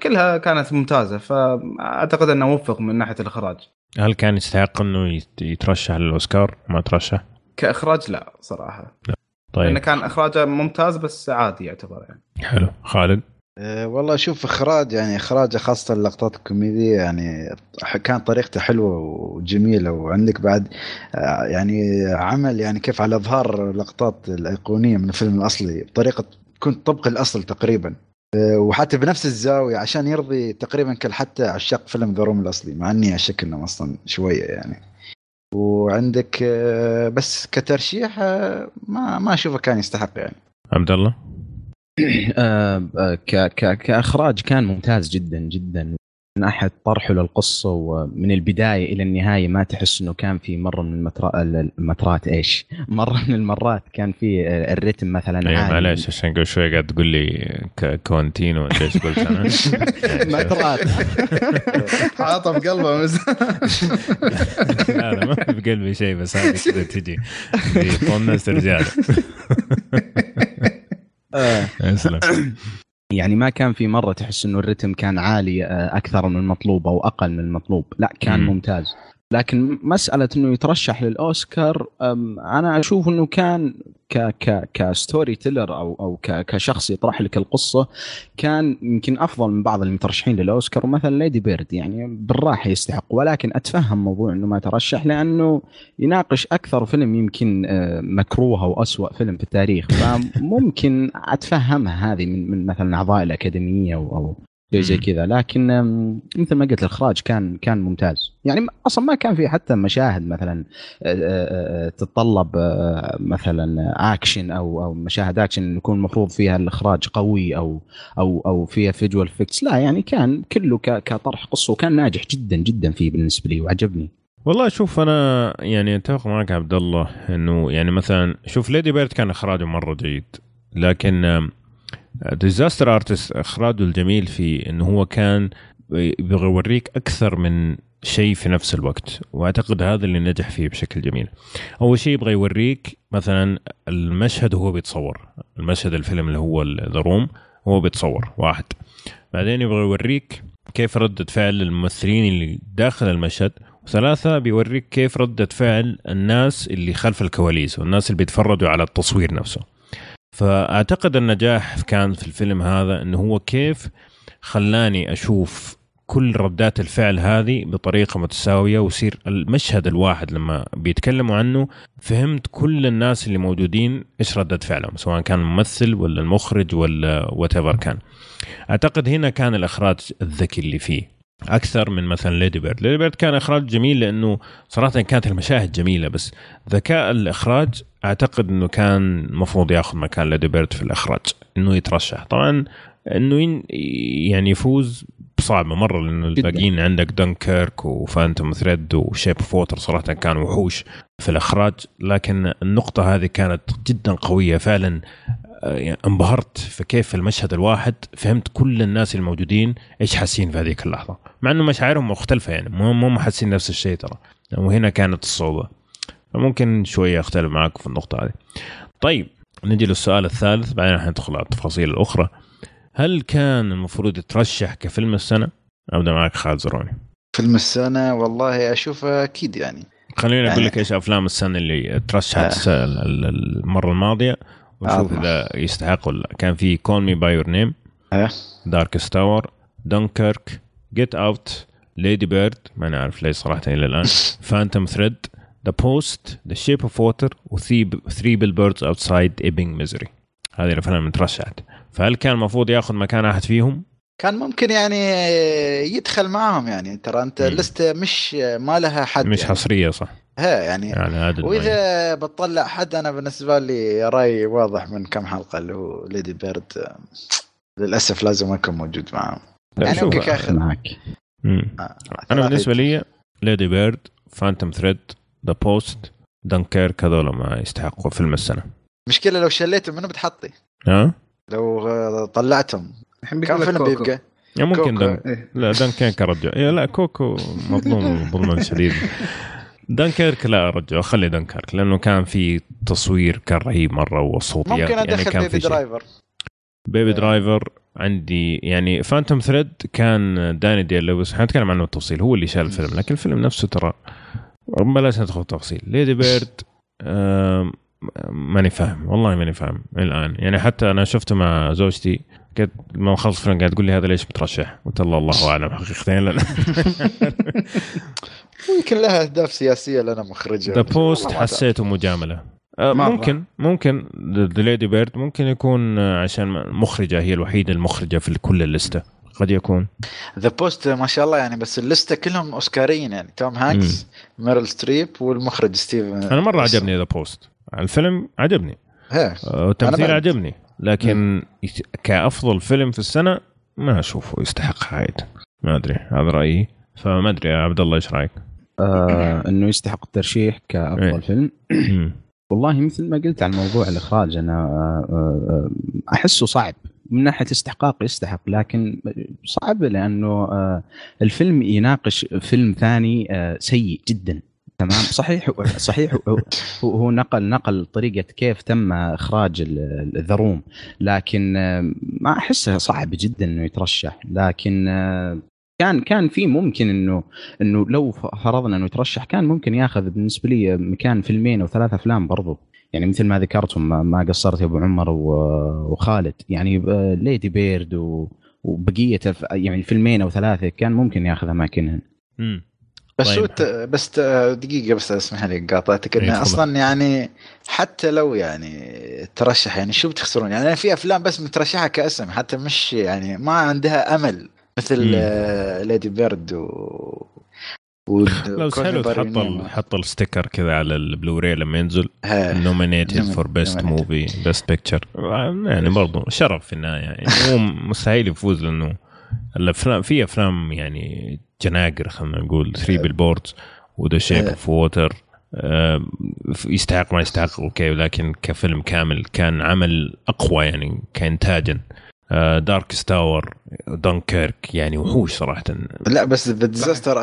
كلها كانت ممتازة. فأعتقد أنه وفق من ناحية الإخراج. هل كان يستحق أنه يترشح للأوسكار ما ترشح؟ كإخراج لا صراحة لا. طيب. لأنه كان إخراجه ممتاز بس عادي يعتبر يعني. حلو. خالد؟ أه والله شوف إخراج يعني إخراجه خاصة اللقطات الكوميدية يعني كان طريقته حلوة وجميلة، وعندك بعد أه يعني عمل يعني كيف على إظهار اللقطات الأيقونية من الفيلم الأصلي بطريقة كنت طبق الأصل تقريبا، أه وحتى بنفس الزاوية عشان يرضي تقريبا كل حتى عشاق فيلم ذا روم الأصلي، مع إني أشكلنا أصلا شوية يعني. وعندك بس كترشيح ما ما أشوفه كان يستحق يعني. عبد الله؟ كإخراج كان ممتاز جدا جدا من ناحية طرحه للقصة، ومن البداية إلى النهاية ما تحس إنه كان في مرة من المترا المترات إيش مرة من المرات كان في الرتم مثلاً. أيوة معلش عشان قبل شوي قاعد تقول لي كونتينو إيش قلت أنا؟ مترات حاطة في قلبه مثلاً. لا ما في قلبي شيء، بس هذه كده تجي طنس رجال. يعني ما كان في مرة تحس إنه الرتم كان عالي أكثر من المطلوب أو أقل من المطلوب، لا كان ممتاز. لكن مسألة إنه يترشح للأوسكار أنا أشوف إنه كان ك ك كستوري تيلر أو أو ك كشخص يطرح لك القصة كان يمكن أفضل من بعض المترشحين للأوسكار، ومثلا ليدي بيرد يعني بالراحة يستحق. ولكن أتفهم موضوع إنه ما ترشح لأنه يناقش أكثر فيلم يمكن مكروه أو أسوأ فيلم في التاريخ، فممكن أتفهمها هذه من من مثلا أعضاء الأكاديمية أو أو زي كذا. لكن مثل ما قلت الإخراج كان كان ممتاز، يعني أصلا ما كان في حتى مشاهد مثلا تتطلب مثلا أكشن أو أو مشاهد أكشن يكون المفروض فيها الإخراج قوي أو أو أو فيها فيجوال إفكتس، لا يعني كان كله كطرح قصة وكان ناجح جدا جدا فيه بالنسبة لي وعجبني. والله شوف أنا يعني أتفق معك عبد الله إنه يعني مثلا شوف ليدي بيرد كان إخراجه مرة جيد، لكن ديزاستر ارتست اخراجه الجميل في انه هو كان بيوريك اكثر من شيء في نفس الوقت، واعتقد هذا اللي نجح فيه بشكل جميل. اول شيء يبغى يوريك مثلا المشهد وهو بيتصور، المشهد الفيلم اللي هو ذا روم هو بيتصور واحد، بعدين يبغى يوريك كيف ردة فعل الممثلين اللي داخل المشهد، وثلاثة بيوريك كيف ردة فعل الناس اللي خلف الكواليس والناس اللي بيتفرجوا على التصوير نفسه. فأعتقد النجاح كان في الفيلم هذا أنه هو كيف خلاني أشوف كل ردات الفعل هذه بطريقة متساوية، وصير المشهد الواحد لما بيتكلموا عنه فهمت كل الناس اللي موجودين إيش ردت فعلهم، سواء كان ممثل ولا المخرج ولا whatever كان. أعتقد هنا كان الإخراج الذكي اللي فيه أكثر من مثلا ليدي بيرد. ليدي بيرد كان إخراج جميل لأنه صراحة كانت المشاهد جميلة، بس ذكاء الإخراج أعتقد أنه كان مفروض يأخذ مكان ليدي بيرد في الإخراج، أنه يترشح طبعا أنه يعني يفوز صعبة مرة، لأنه الباقيين عندك دنكيرك وفانتوم ثريد وشيب أوف ووتر صراحة كانوا وحوش في الإخراج، لكن النقطة هذه كانت جدا قوية فعلا. انبهرت في كيف المشهد الواحد فهمت كل الناس الموجودين إيش حاسين في هذيك اللحظة، مع أنه مشاعرهم مختلفة يعني مو مو حاسين نفس الشيء ترى، وهنا كانت الصعوبة. فممكن شوية أختلف معك في النقطة هذه. طيب نجي للسؤال الثالث بعدين راح ندخل على التفاصيل الأخرى. هل كان المفروض يترشح كفيلم السنة؟ أبدأ معك خالد زرعوني. فيلم السنة والله أشوف أكيد يعني خليني يعني أقول لك إيش أفلام السنة اللي ترشحت آه. المرة الماضية ونشوف إذا يستحق ولا. كان في Call Me By Your Name، Darkest Tower، Dunkirk، Get Out، Lady Bird ما نعرف ليش صراحة إلى الآن، Phantom Thread، The Post، The Shape of Water، و Three Billboards Outside Ebbing Missouri. هذه الأفلام مترشحت، فهل كان المفروض يأخذ مكان أحد فيهم؟ كان ممكن يعني يدخل معهم يعني، ترى أنت لسه مش ما لها حد مش يعني. حصرية صح ها يعني, يعني وإذا بتطلع حد أنا بالنسبة لي رأي واضح من كم حلقة اللي هو ليدي بيرد للأسف لازم أكون موجود معهم. أنا ممكن أخذ معك. آه. أنا بالنسبة لي ليدي بيرد، فانتوم ثريد، ذا بوست، دنكير، كذولا ما يستحقوا فيلم السنة. مشكلة لو شليتهم منه بتحطي. ها؟ لو طلعتهم. كم فيلم بيبقى؟ يا ممكن دن... إيه. لا دنكيرك رجع. إيه لا كوكو مظلوم ظلما شديد. دنكيرك لا رجع، خلي دنكيرك لأنه كان في تصوير كان رهيب مرة وصوتي. ممكن يعني أدخل يعني بيبي درايفر. بيبي درايفر عندي يعني. فانتوم ثريد كان داني دي لويس، احنا نتكلم عنه بالتفصيل، هو اللي شال الفيلم لكن الفيلم نفسه ترى ما لازم ندخل تفصيل. ليدي بيرد ماني فاهم، والله ماني فاهم الآن يعني. حتى أنا شفته مع زوجتي قد ما خلص فيلم قاعد تقول لي هذا ليش مترشح، قلت الله الله أعلم حقيقتين لأن ممكن لها أهداف سياسية لنا مخرجة. ذا بوست حسيته مجاملة ممكن مرة. ممكن The Lady Bird ممكن يكون عشان المخرجة هي الوحيدة المخرجة في كل اللستة، قد يكون. The Post ما شاء الله يعني، بس اللستة كلهم أوسكاريين يعني، توم هانكس، ميرل ستريب، والمخرج ستيفن. أنا مرة عجبني The Post، الفيلم عجبني، التمثيل عجبني، لكن مم. كأفضل فيلم في السنة ما أشوفه يستحق هايد، ما أدري هذا رأيي. فما أدري يا عبد الله إيش رأيك؟ آه إنه يستحق الترشيح كأفضل فيلم. والله مثل ما قلت عن موضوع الإخراج، أنا أحسه صعب من ناحية استحقاق، يستحق لكن صعب لأنه الفيلم يناقش فيلم ثاني سيء جدا. تمام صحيح صحيح، هو نقل نقل طريقة كيف تم إخراج الذروم، لكن ما أحسه صعب جدا إنه يترشح. لكن كان كان في ممكن إنه إنه لو فرضنا إنه يترشح كان ممكن يأخذ بالنسبة لي مكان فيلمين أو ثلاثة أفلام برضو يعني، مثل ما ذكرتهم ما قصرت يا أبو عمر وخالد يعني، ليدي بيرد وبقية يعني فيلمين أو ثلاثة كان ممكن يأخذ أماكنهن. بس بس دقيقة بس اسمح لي قاطعتك، إنه أصلا يعني حتى لو يعني ترشح يعني شو بتخسرون يعني؟ أنا في أفلام بس مترشحة كاسم حتى مش يعني ما عندها أمل، مثل ليدي بيرد و لو سهلوا تحط حط الستيكر كذا على البلوري لما ينزل nominated for best movie best picture يعني برضو شرف في النهاية يعني. هو مستحيل يفوز لأنه الأفلام في أفلام يعني جناقر، خلنا نقول three billboards وthe shape of water يستحق ما يستحق أوكي، لكن كفيلم كامل كان عمل أقوى يعني كإنتاجا. دارك ستاور، دنكيرك يعني وحوش صراحة. لا بس The Disaster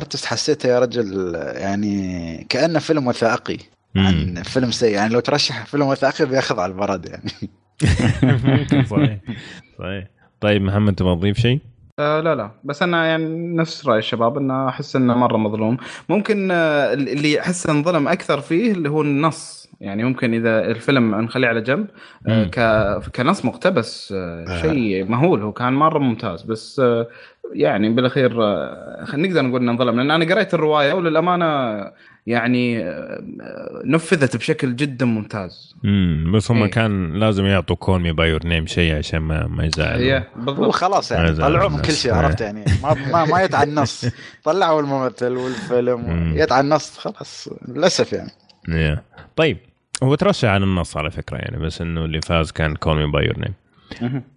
Artist حسيته يا رجل يعني كأنه فيلم وثائقي عن فيلم سيء يعني، لو ترشح فيلم وثائقي بياخذ على البرد يعني. صحيح صحيح. طيب محمد تبغى تضيف شيء؟ آه لا لا بس أنا يعني نفس رأي الشباب، أنا أحس أنه مرة مظلوم. ممكن آه اللي أحس أن ظلم أكثر فيه اللي هو النص يعني، ممكن إذا الفيلم نخليه على جنب آه كنص مقتبس آه شيء مهول، هو كان مرة ممتاز بس آه يعني بالأخير آه نقدر نقول أنه ظلم، لأن أنا قرأت الرواية وللأمانة يعني آه نفذت بشكل جدا ممتاز. مم. بس هم إيه. كان لازم يعطوا كولمي بايور نيم شيء عشان ما ما يزعل وخلاص يعني، طلعوهم كل شيء عرفت يعني، ما ما, ما يتع النص، طلعوا الممثل والفيلم يتع النص خلاص للأسف يعني. yeah. طيب هو ترشح عن النص على فكرة يعني، بس إنه اللي فاز كان Call Me By Your Name.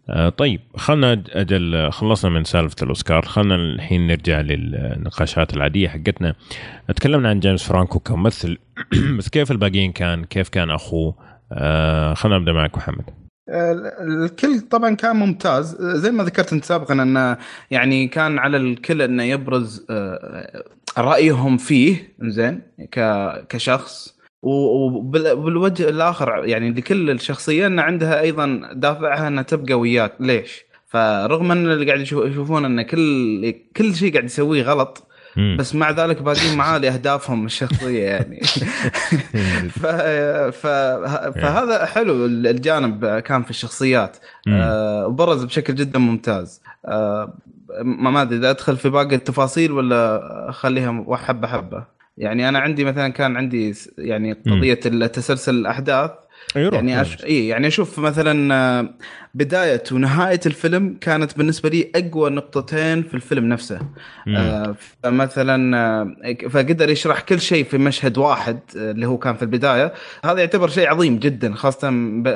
آه طيب خلنا أجل خلصنا من سالفة الأوسكار، خلنا الحين نرجع للنقاشات العادية حقتنا. تكلمنا عن جيمس فرانكو كممثل بس كيف الباقيين كان، كيف كان أخوه؟ آه خلنا نبدأ معك محمد. الكل طبعا كان ممتاز زي ما ذكرت انت سابقا، أنه يعني كان على الكل أنه يبرز رأيهم فيه زين كشخص، وبالوجه الآخر يعني لكل الشخصية أن عندها أيضا دافعها أنها تبقى وياك ليش، فرغم أن اللي قاعد يشوفون أن كل كل شيء قاعد يسويه غلط بس مع ذلك باقيين معاه لأهدافهم الشخصية يعني. ف... ف... فهذا حلو، الجانب كان في الشخصيات وبرز بشكل جدا ممتاز. ما أدري إذا أدخل في باقي التفاصيل ولا خليها حبة حبة يعني. أنا عندي مثلا كان عندي يعني قضية التسلسل الأحداث يعني أش... إيه يعني أشوف مثلا بداية ونهاية الفيلم كانت بالنسبة لي أقوى نقطتين في الفيلم نفسه. آه فمثلا فقدر يشرح كل شيء في مشهد واحد اللي هو كان في البداية. هذا يعتبر شيء عظيم جدا، خاصة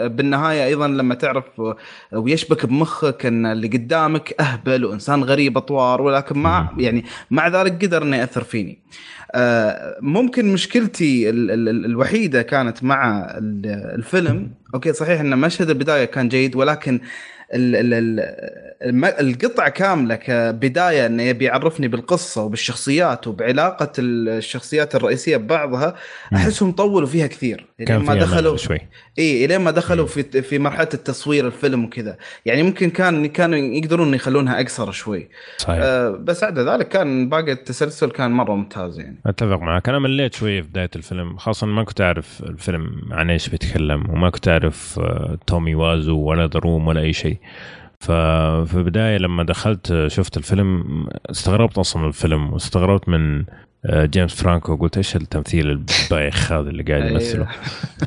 بالنهاية أيضا لما تعرف ويشبك بمخك أن اللي قدامك أهبل وإنسان غريب أطوار، ولكن مع يعني مع ذلك قدر أن يأثر فيني. آه ممكن مشكلتي ال ال ال الوحيدة كانت مع الفيلم. أوكي صحيح أن مشهد البداية كان جيد، ولكن القطعة كاملة كبداية أنه يبي يعرفني بالقصة وبالشخصيات وبعلاقة الشخصيات الرئيسية ببعضها أحسهم طولوا فيها كثير. كان فيها دخلوا شوي إيه إلين ما دخلوا في في مرحلة التصوير الفيلم وكذا، يعني ممكن كان كانوا يقدرون يخلونها أقصر شوي. صحيح. آه بس عدا ذلك كان باقي التسلسل كان مرة ممتاز. يعني أتفق معك، أنا مليت شوي في بداية الفيلم، خاصة ما كنت أعرف الفيلم عن إيش بيتكلم وما كنت أعرف تومي وازو ولا دروم ولا أي شيء. ففي البداية لما دخلت شفت الفيلم استغربت أصلا من الفيلم، واستغربت من جيمس فرانكو، قلت إيش التمثيل البايخ هذا اللي قاعد يمثله.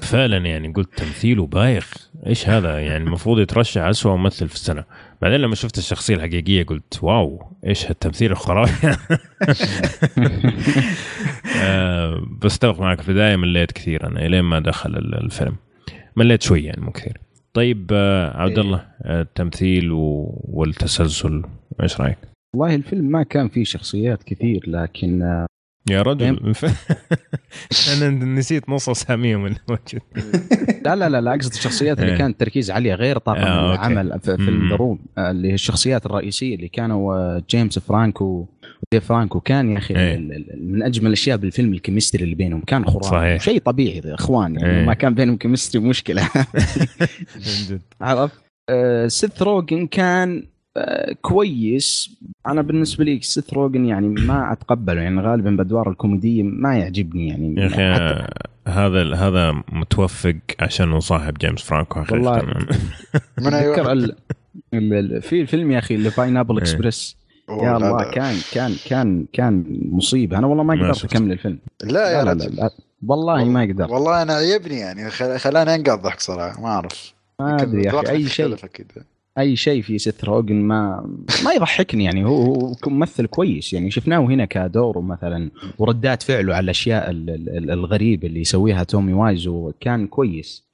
فعلا يعني قلت تمثيله بايخ، إيش هذا يعني المفروض يترشح أسوأ ممثل في السنة. بعدين لما شفت الشخصية الحقيقية قلت واو إيش هالتمثيل الخرافي. بس أتفق معك في البداية مليت كثير أنا إلين ما دخل الفيلم، مليت شوي يعني مو كثير. طيب عبد الله، التمثيل والتسلسل ايش رايك؟ والله الفيلم ما كان فيه شخصيات كثير، لكن يا رجل انا نسيت نص اساميهم اللي موجود. لا لا لا اقصد الشخصيات اللي كان التركيز عليها غير طاقم آه، العمل في الدروم اللي هي الشخصيات الرئيسيه اللي كانوا جيمس فرانكو وديف فرانكو. كان يا اخي من اجمل الاشياء بالفيلم الكيمستري اللي بينهم، كان خرافي، شيء طبيعي يا اخوان يعني ما كان بينهم كيمستري مشكله. عرفت سيث روجن كان كويس. أنا بالنسبة لي سيث روجن يعني ما أتقبله، يعني غالبا بأدوار الكوميدية ما يعجبني يعني. حتى هذا هذا متوفق عشان وصاحب جيمس فرانكو أخي. والله من أذكر في الفيلم يا أخي اللي باينابل إكسبرس، يا الله كان كان كان كان مصيبة. أنا والله ما قدرت أكمل الفيلم. لا يا رجل والله ما قدرت، والله أنا عيبني يعني خلاني أنقع ضحك صراحة. ما أعرف ما أدري يا أخي أي شيء اي شيء في سيث روجن ما ما يضحكني يعني. هو ممثل كويس يعني، شفناه هنا كدوره مثلا وردات فعله على الاشياء الغريبه اللي يسويها تومي وايزو كان كويس.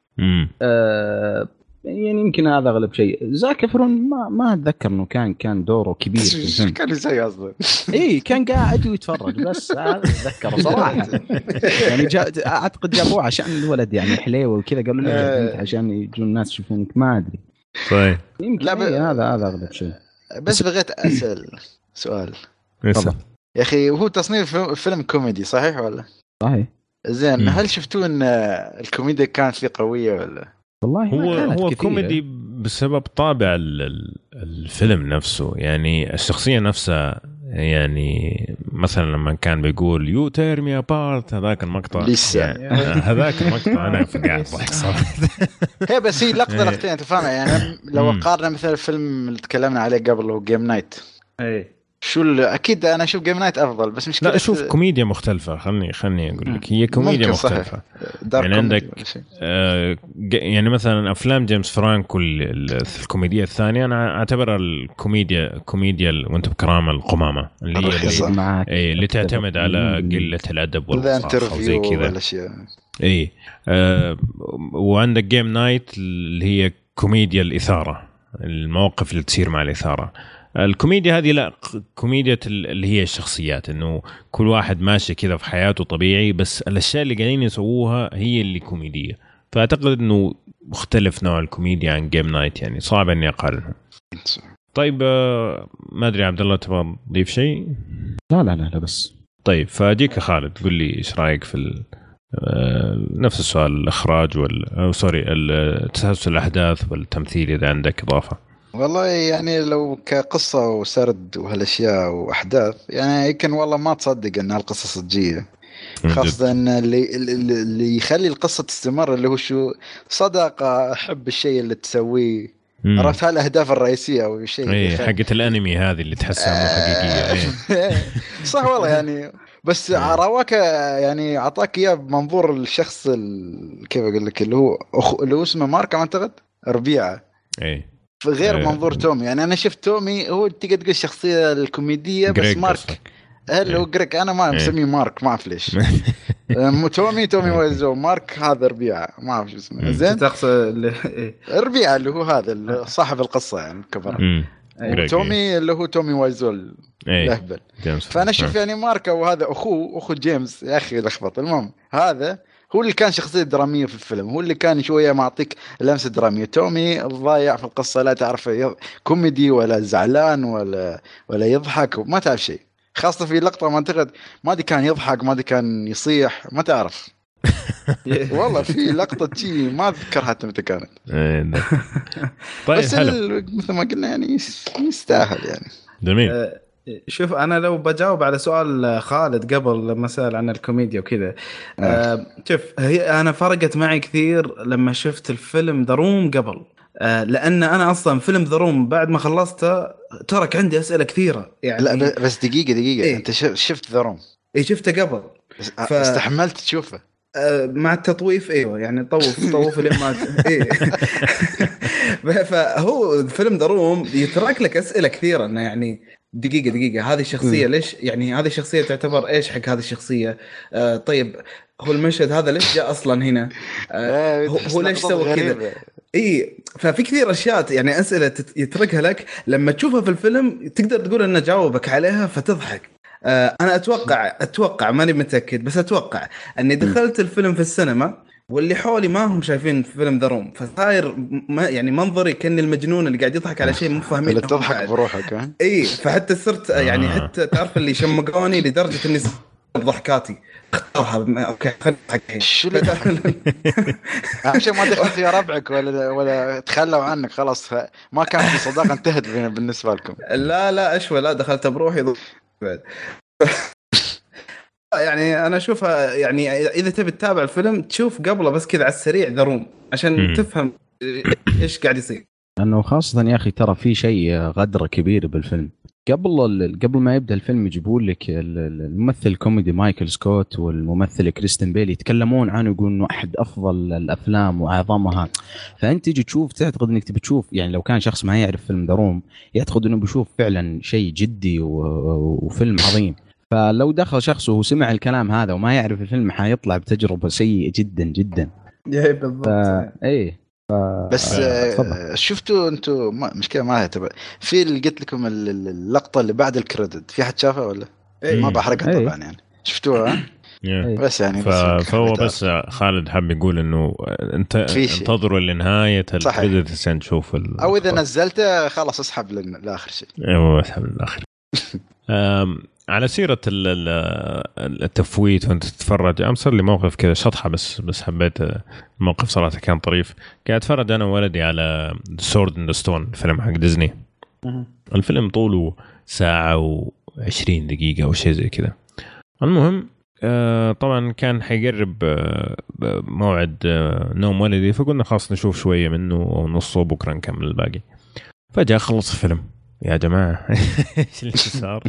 آه يعني يمكن هذا اغلب شيء. زاك إفرون ما ما اتذكر انه كان كان دوره كبير، كان زي اصلا اي كان قاعد ويتفرج بس. اتذكر صراحه يعني اعتقد جابوه عشان الولد يعني حليوه وكذا، قالوا له عشان يجون الناس يشوفونك ما ادري. طيب لا ب... هذا هذا اغلب شيء. بس بغيت اسال سؤال طبعا يا اخي، وهو تصنيف فيلم كوميدي صحيح ولا؟ صحيح. زين م. هل شفتوا ان الكوميديا كانت فيه قويه ولا؟ والله هو هو كوميدي بسبب طابع الفيلم نفسه، يعني الشخصيه نفسها. يعني مثلا لما كان بيقول يو تير مي ابارت، هذاك المقطع يعني هذاك المقطع انا فقعت ضحك صراحه. هي بس هي لقطه لقطتين تفهم يعني. لو قارنا مثلا الفيلم اللي تكلمنا عليه قبل هو جيم نايت، اي شو اكيد انا اشوف جيم نايت افضل، بس مش لا اشوف كوميديا مختلفه. خلني خلني اقول لك هي كوميديا مختلفه يعني. عندك آه يعني مثلا افلام جيمس فرانكو الكوميديا الثانيه انا اعتبرها الكوميديا كوميديا وانت بكرامه القمامه اللي اللي, ايه اللي تعتمد على قله الادب والفصاحه زي كذا اي. آه وعندك جيم نايت اللي هي كوميديا الاثاره، المواقف اللي تصير مع الاثاره. الكوميديا هذه لا، كوميديا اللي هي الشخصيات انه كل واحد ماشي كذا في حياته طبيعي، بس الاشياء اللي قاعدين يسووها هي اللي كوميديه. فاعتقد انه مختلف نوع الكوميديا عن جيم نايت، يعني صعب اني اقارنها. طيب ما ادري عبد الله تبغى تضيف شيء؟ لا لا لا بس طيب فاجيك خالد قول لي ايش رايك في نفس السؤال، الاخراج وال سوري التسلسل الاحداث والتمثيل اذا عندك اضافه. والله يعني لو كقصة وسرد وهالأشياء وأحداث يعني يمكن والله ما تصدق أنها القصة صجية، خاصة اللي اللي يخلي القصة تستمر اللي هو شو صداقة، أحب الشيء اللي تسويه، عرفت هالأهداف الرئيسية أو شيء. إيه حقة الأنمي هذه اللي تحسها مو حقيقية. صح والله يعني بس رواك يعني عطاك اياه بمنظور الشخص ال... كيف اقول لك اللي هو أخ... اللي هو اسمه مارك اعتقد ربيعه اي غير أيه. منظور تومي يعني انا شفت تومي هو تقدر تقول الشخصيه الكوميديه بس مارك هل هو جريك انا ما مسميه مارك ما اعرف ليش تومي تومي وايزو مارك هذا ربيعه ما اعرف شو اسمه زين تقصد ربيعه اللي هو هذا صاحب القصه يعني كبر تومي اللي هو تومي وايزو اهبل فانا شوف يعني مارك وهذا اخوه اخو جيمس يا اخي لخبط المهم هذا هو اللي كان شخصية درامية في الفيلم هو اللي كان شوية معطيك لمسة درامية تومي الضايع في القصة لا تعرف كوميدي ولا زعلان ولا ولا يضحك ما تعرف شيء خاصة في لقطة ما أعتقد ما دي كان يضحك ما دي كان يصيح ما تعرف والله في لقطة شيء ما أذكر حتى متى كانت بس مثل ما قلنا يعني يستاهل يعني جميل شوف أنا لو بجاوب على سؤال خالد قبل لما سأل عن الكوميديا وكذا آه. شوف هي أنا فرقت معي كثير لما شفت الفيلم ذروم قبل آه لأن أنا أصلا فيلم ذروم بعد ما خلصته ترك عندي أسئلة كثيرة يعني لا بس دقيقة دقيقة إيه؟ أنت شفت ذروم إيه شفته قبل ف... استحملت تشوفه آه مع التطويف إيوه يعني طوف طوف الإمات إيه فهو الفيلم ذروم يترك لك أسئلة كثيرة إنه يعني دقيقة دقيقة هذه الشخصية ليش يعني هذه الشخصية تعتبر إيش حق هذه الشخصية آه طيب هو المشهد هذا ليش جاء أصلا هنا آه هو ليش سوى كذا إيه ففي كثير أشياء يعني أسئلة يتركها لك لما تشوفها في الفيلم تقدر تقول أنه جاوبك عليها فتضحك آه أنا أتوقع أتوقع ماني متأكد بس أتوقع أني دخلت الفيلم في السينما واللي حولي ما هم شايفين فيلم ذروم فصاير يعني منظري كأن المجنون اللي قاعد يضحك على شيء مو فاهمين اللي تضحك بروحك ها اي فحتى صرت يعني حتى تعرف اللي شمقوني لدرجه اني ضحكاتي اختارها اوكي خلينا نضحك شو اللي ضحك عشان ما دخلت يا ربعك ولا ولا تخلوا عنك خلاص ما كان في صداقه انتهت بالنسبه لكم لا لا اشوى لا دخلت بروحي بعد يعني أنا أشوفها يعني إذا تبي تتابع الفيلم تشوف قبله بس كذا على السريع ذروم عشان تفهم إيش قاعد يصير لأنه خاصة يا أخي ترى في شيء غدر كبير بالفيلم قبل قبل ما يبدأ الفيلم يجيبون لك الممثل الكوميدي مايكل سكوت والممثل كريستن بيل يتكلمون عنه يقولون أحد أفضل الأفلام وأعظمها فأنت تيجي تشوف تعتقد إنك تبي تشوف يعني لو كان شخص ما يعرف فيلم ذروم يعتقد إنه بيشوف فعلا شيء جدي وفيلم عظيم فلو دخل شخص وهو سمع الكلام هذا وما يعرف الفيلم حيطلع بتجربة سيئة جدا جدا ايه بالضبط ايه ف... بس آه شفتوا انتوا ما... مشكلة معها تبع في اللي قلت لكم اللقطة اللي بعد الكريدت في حد شافها ولا إيه. ما بحرقها إيه. طبعا يعني شفتوها إيه. بس يعني ف... بس فهو بس خالد حاب يقول انه انت انتظروا لنهاية الكريدت عشان تشوف ال... او اذا نزلته خلاص اسحب للاخر شيء ايوه اسحب للاخر على سيرة التفويت وانت تتفرج أمسر لي موقف كذا شطحة بس بس حبيت موقف صراحة كان طريف قاعد أتفرج أنا وولدي على سورد اند ستون فيلم حق ديزني الفيلم طوله ساعة وعشرين دقيقة أو شيء زي كذا المهم طبعا كان حيقرب موعد نوم ولدي فقلنا خلاص نشوف شوية منه أو نصه بكرة نكمل الباقي فجأة خلص الفيلم يا جماعة إيش اللي صار؟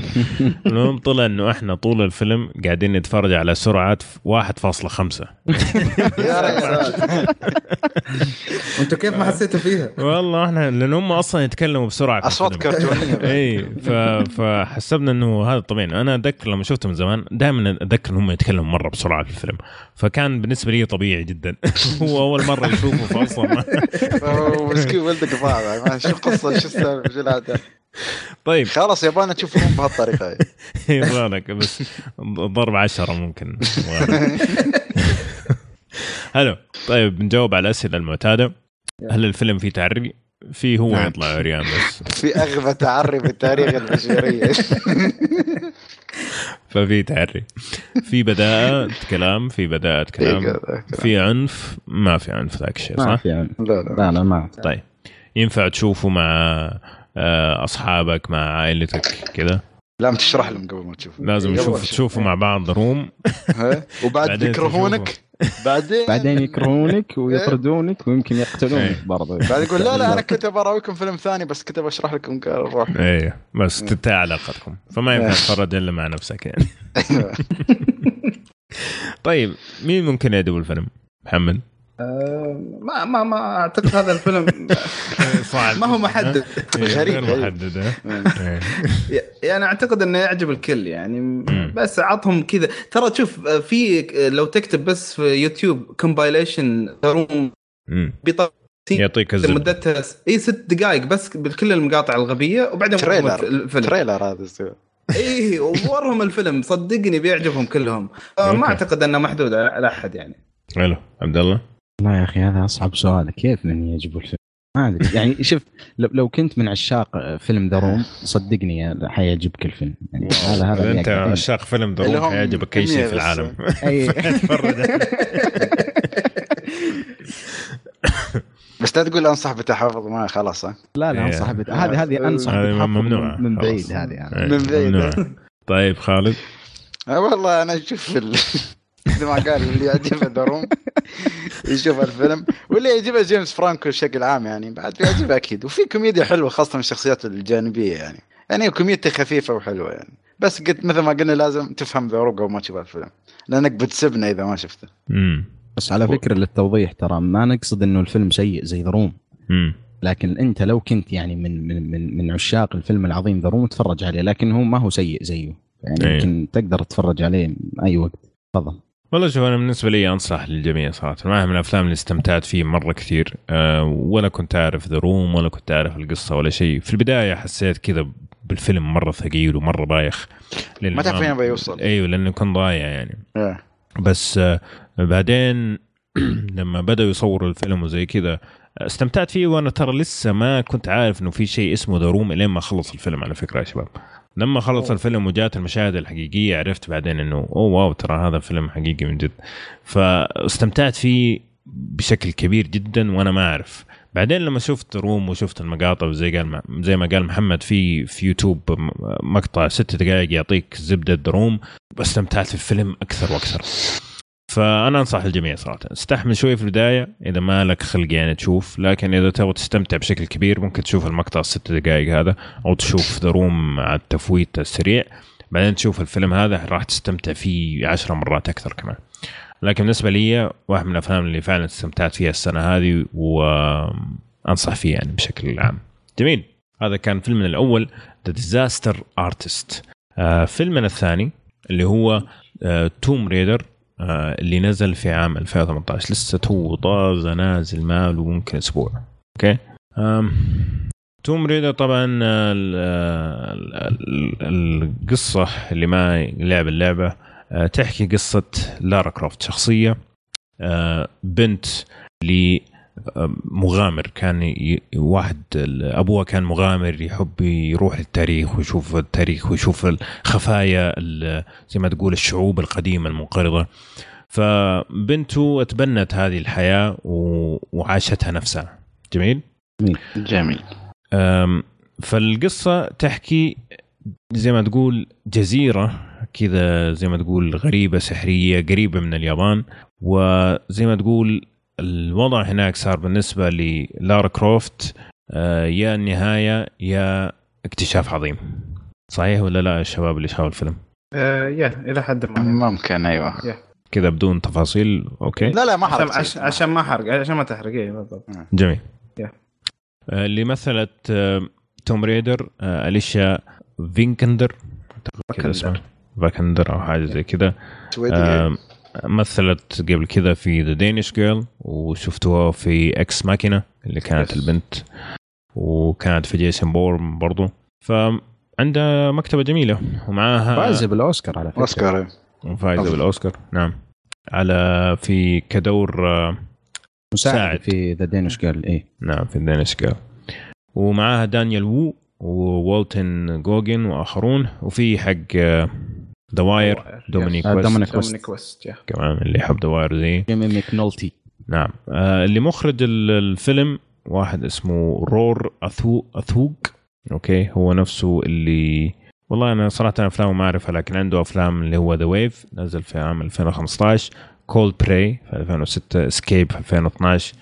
المهم طلع إنه إحنا طول الفيلم قاعدين نتفرج على سرعة واحد فاصلة خمسة. يا رجال. أنتوا كيف ما حسيتوا فيها؟ والله إحنا لأن هم أصلاً يتكلموا بسرعة. أصوات كرتونية. إيه فحسبنا إنه هذا طبيعي أنا أتذكر لما شفته من زمان دائماً أتذكر إنهم يتكلموا مرة بسرعة في الفيلم فكان بالنسبة لي طبيعي جدا هو أول مرة يشوفه فاصلة. ومسكين ولدك فاهم ما شوف قصة شو سبب جلادة. طيب خلاص يابانا تشوفهم بهالطريقه يبغالك بس ضرب عشرة ممكن حلو طيب بنجاوب على الاسئله المعتاده هل الفيلم فيه تعري فيه هو يطلع عريان بس في اغبى تعري بالتاريخ البشريه ففي تعري في بداءه كلام في بداءه كلام في عنف ما في عنف ذاك الشيء صح لا لا لا ما طيب ينفع تشوفه مع أصحابك مع عائلتك كذا لازم تشرح لهم قبل ما تشوفه لازم تشوفوا مع بعض ذروم وبعد يكرهونك بعدين بعدين يكرهونك ويطردونك ويمكن يقتلونك برضه. بعد يقول لا لا انا كنت براويكم فيلم ثاني بس كنت بشرح لكم روح ايه بس تنتهي علاقتكم فما ينفع تتفرج الا مع نفسك يعني. طيب مين ممكن يدور الفيلم محمد؟ ما ما ما اعتقد هذا الفيلم صعب ما هو محدد غريب محدد يعني اعتقد انه يعجب الكل يعني بس عطهم كذا ترى تشوف في لو تكتب بس في يوتيوب كومبايليشن روم بطاقه يعطيك مدتها اي ست دقائق بس بالكل المقاطع الغبيه وبعدين تريلر هذا ايه وورهم الفيلم صدقني بيعجبهم كلهم ما اعتقد انه محدود على احد يعني. حلو عبد الله لا يا أخي هذا أصعب سؤال كيف لن يجيبوا الفيلم ما أدري يعني شوف لو لو كنت من عشاق فيلم دروم صدقني حيعجبك الفيلم يعني هذا هذا أنت عشاق فيلم دروم حيعجبك أي شيء في العالم أي بس لا تقول أنصح بتحفظ ما خلاص لا لا أنصح هذه هذه أنصح ممنوع من بعيد هذه يعني من بعيد. طيب خالد والله أنا أشوف مثل ما قال اللي يعجبه دروم يشوف الفيلم واللي يعجبه جيمس فرانكو بشكل عام يعني بعد يعجبه أكيد وفي كوميديا حلوة خاصة من الشخصيات الجانبية يعني يعني كوميديا خفيفة وحلوة يعني بس قلت مثل ما قلنا لازم تفهم دروم وما تشوف الفيلم لأنك بتسبنا إذا ما شفته. بس على فكرة للتوضيح ترى ما نقصد إنه الفيلم سيء زي دروم لكن أنت لو كنت يعني من من من, من عشاق الفيلم العظيم دروم تفرج عليه لكن هو ما هو سيء زيه يعني يمكن تقدر تتفرج عليه أي وقت. تفضل. والله شوف أنا بالنسبة لي أنصح للجميع صراحة معها من الأفلام اللي استمتعت فيه مرة كثير أه ولا كنت أعرف ذا روم ولا كنت أعرف القصة ولا شيء في البداية حسيت كذا بالفيلم مرة ثقيل ومرة بايخ ما تعرف وين بيوصل أيوة لأنه كان ضايع يعني أه. بس أه بعدين لما بدأوا يصوروا الفيلم وزي كذا استمتعت فيه وأنا ترى لسه ما كنت عارف إنه في شيء اسمه ذا روم إلين ما خلص الفيلم على فكرة يا شباب. لما خلص الفيلم وجات المشاهد الحقيقية عرفت بعدين أنه أوه واو ترى هذا فيلم حقيقي من جد فاستمتعت فيه بشكل كبير جدا وأنا ما أعرف. بعدين لما شفت روم وشفت المقاطع وزي قال زي ما قال محمد في في يوتيوب مقطع ست دقائق يعطيك زبدة روم استمتعت في الفيلم أكثر وأكثر. فأنا أنصح الجميع صراحة استحمل شوي في البداية إذا ما لك خلق يعني تشوف لكن إذا تبغى تستمتع بشكل كبير ممكن تشوف المقطع الست دقائق هذا أو تشوف ذا روم على التفويت السريع بعدين تشوف الفيلم هذا راح تستمتع فيه عشر مرات أكثر كمان. لكن بالنسبة لي واحد من الأفلام اللي فعلا استمتعت فيها السنة هذه وأنصح فيه يعني بشكل عام. جميل هذا كان فيلمنا الأول The Disaster Artist. فيلمنا الثاني اللي هو توم ريدر اللي نزل في عام ألفين وثمانية عشر لسه هو طازة نازل مال وممكن أسبوع. أوكي توم ريدر طبعا القصة اللي ما لعب اللعبة تحكي قصة لارا كروفت شخصية بنت لمغامر كان واحد أبوه كان مغامر يحب يروح للتاريخ ويشوف التاريخ ويشوف الخفايا زي ما تقول الشعوب القديمة المنقرضة. فبنته تبنت هذه الحياة وعاشتها نفسها. جميل جميل. فالقصة تحكي زي ما تقول جزيرة كذا زي ما تقول غريبة سحرية قريبة من اليابان وزي ما تقول الوضع هناك صار بالنسبة للارا كروفت يا النهاية يا اكتشاف عظيم. صحيح ولا لا الشباب اللي شافوا الفيلم؟ آه يا إلى حد ما ممكن أيوة كذا بدون تفاصيل. أوكي لا لا ما حرق عشان, عشان ما حرق عشان ما تحرقيه بالضبط. جميل yeah. آه اللي مثلت آه توم ريدر آه أليشا فينكندر فاكندر أو حاجة زي كذا. مثلت قبل كذا في The Danish Girl وشفتوها في اكس ماكينة اللي كانت البنت وكانت في جيسون بورم برضو. فعندها مكتبة جميلة ومعاها فايزة بالأوسكار على فكرة أوسكار فايزة بالأوسكار نعم على في كدور مساعد, مساعد في The Danish Girl ايه نعم في The Danish Girl ومعاها دانيال وو ووالتن جوجن وآخرون وفي حق دواير دومينيك ويست ويست كمان اللي حب دواير زي جيمي مكنولتي نعم. اللي مخرج الفيلم واحد اسمه رور أثو أثوق. أوكي هو نفسه اللي والله أنا صراحة أفلامه ما أعرفها لكن عنده أفلام اللي هو The Wave نزل في عام ألفين وخمسة عشر كولد براي في ألفين وستة، اسكيب في ألفين واثناشر.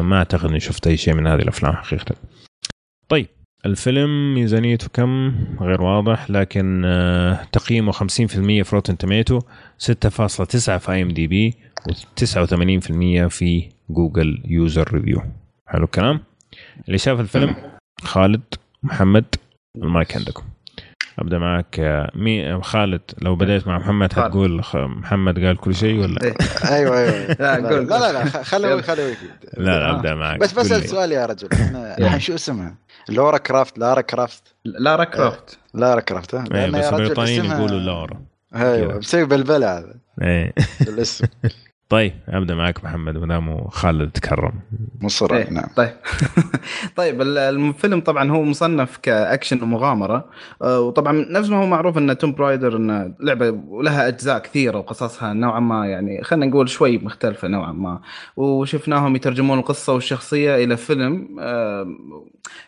ما اعتقد اني شفت اي شيء من هذه الافلام حقيقه. طيب الفيلم ميزانيته كم غير واضح، لكن تقييمه خمسين بالمية في روتن توميتو، ستة فاصلة تسعة في اي ام دي بي، وتسعة وثمانين بالمية في جوجل يوزر ريفيو. حلو الكلام. اللي شاف الفيلم خالد محمد، المايك عندكم. ابدا معك مي خالد. لو بدأت مع محمد هتقول محمد قال كل شيء ولا ايوه ايوه لا نقول لا لا خلوه خلوه لا ابدا معك بس بس السؤال يا رجل، احنا شو اسمها؟ لورا كرافت لارا كرافت لارا كرافت لارا كرافت انا يا رجل يقولوا لورا، ايوه مسوي بلبله هذا الاسم. طيب ابدا معك محمد مدام خالد تكرم مصر. إيه. نعم. طيب طيب الفيلم طبعا هو مصنف كاكشن ومغامره، وطبعا نفس ما هو معروف ان توم برايدر ان لعبه لها اجزاء كثيره وقصصها نوعا ما يعني خلينا نقول شوي مختلفه نوعا ما، وشفناهم يترجمون القصه والشخصيه الى فيلم.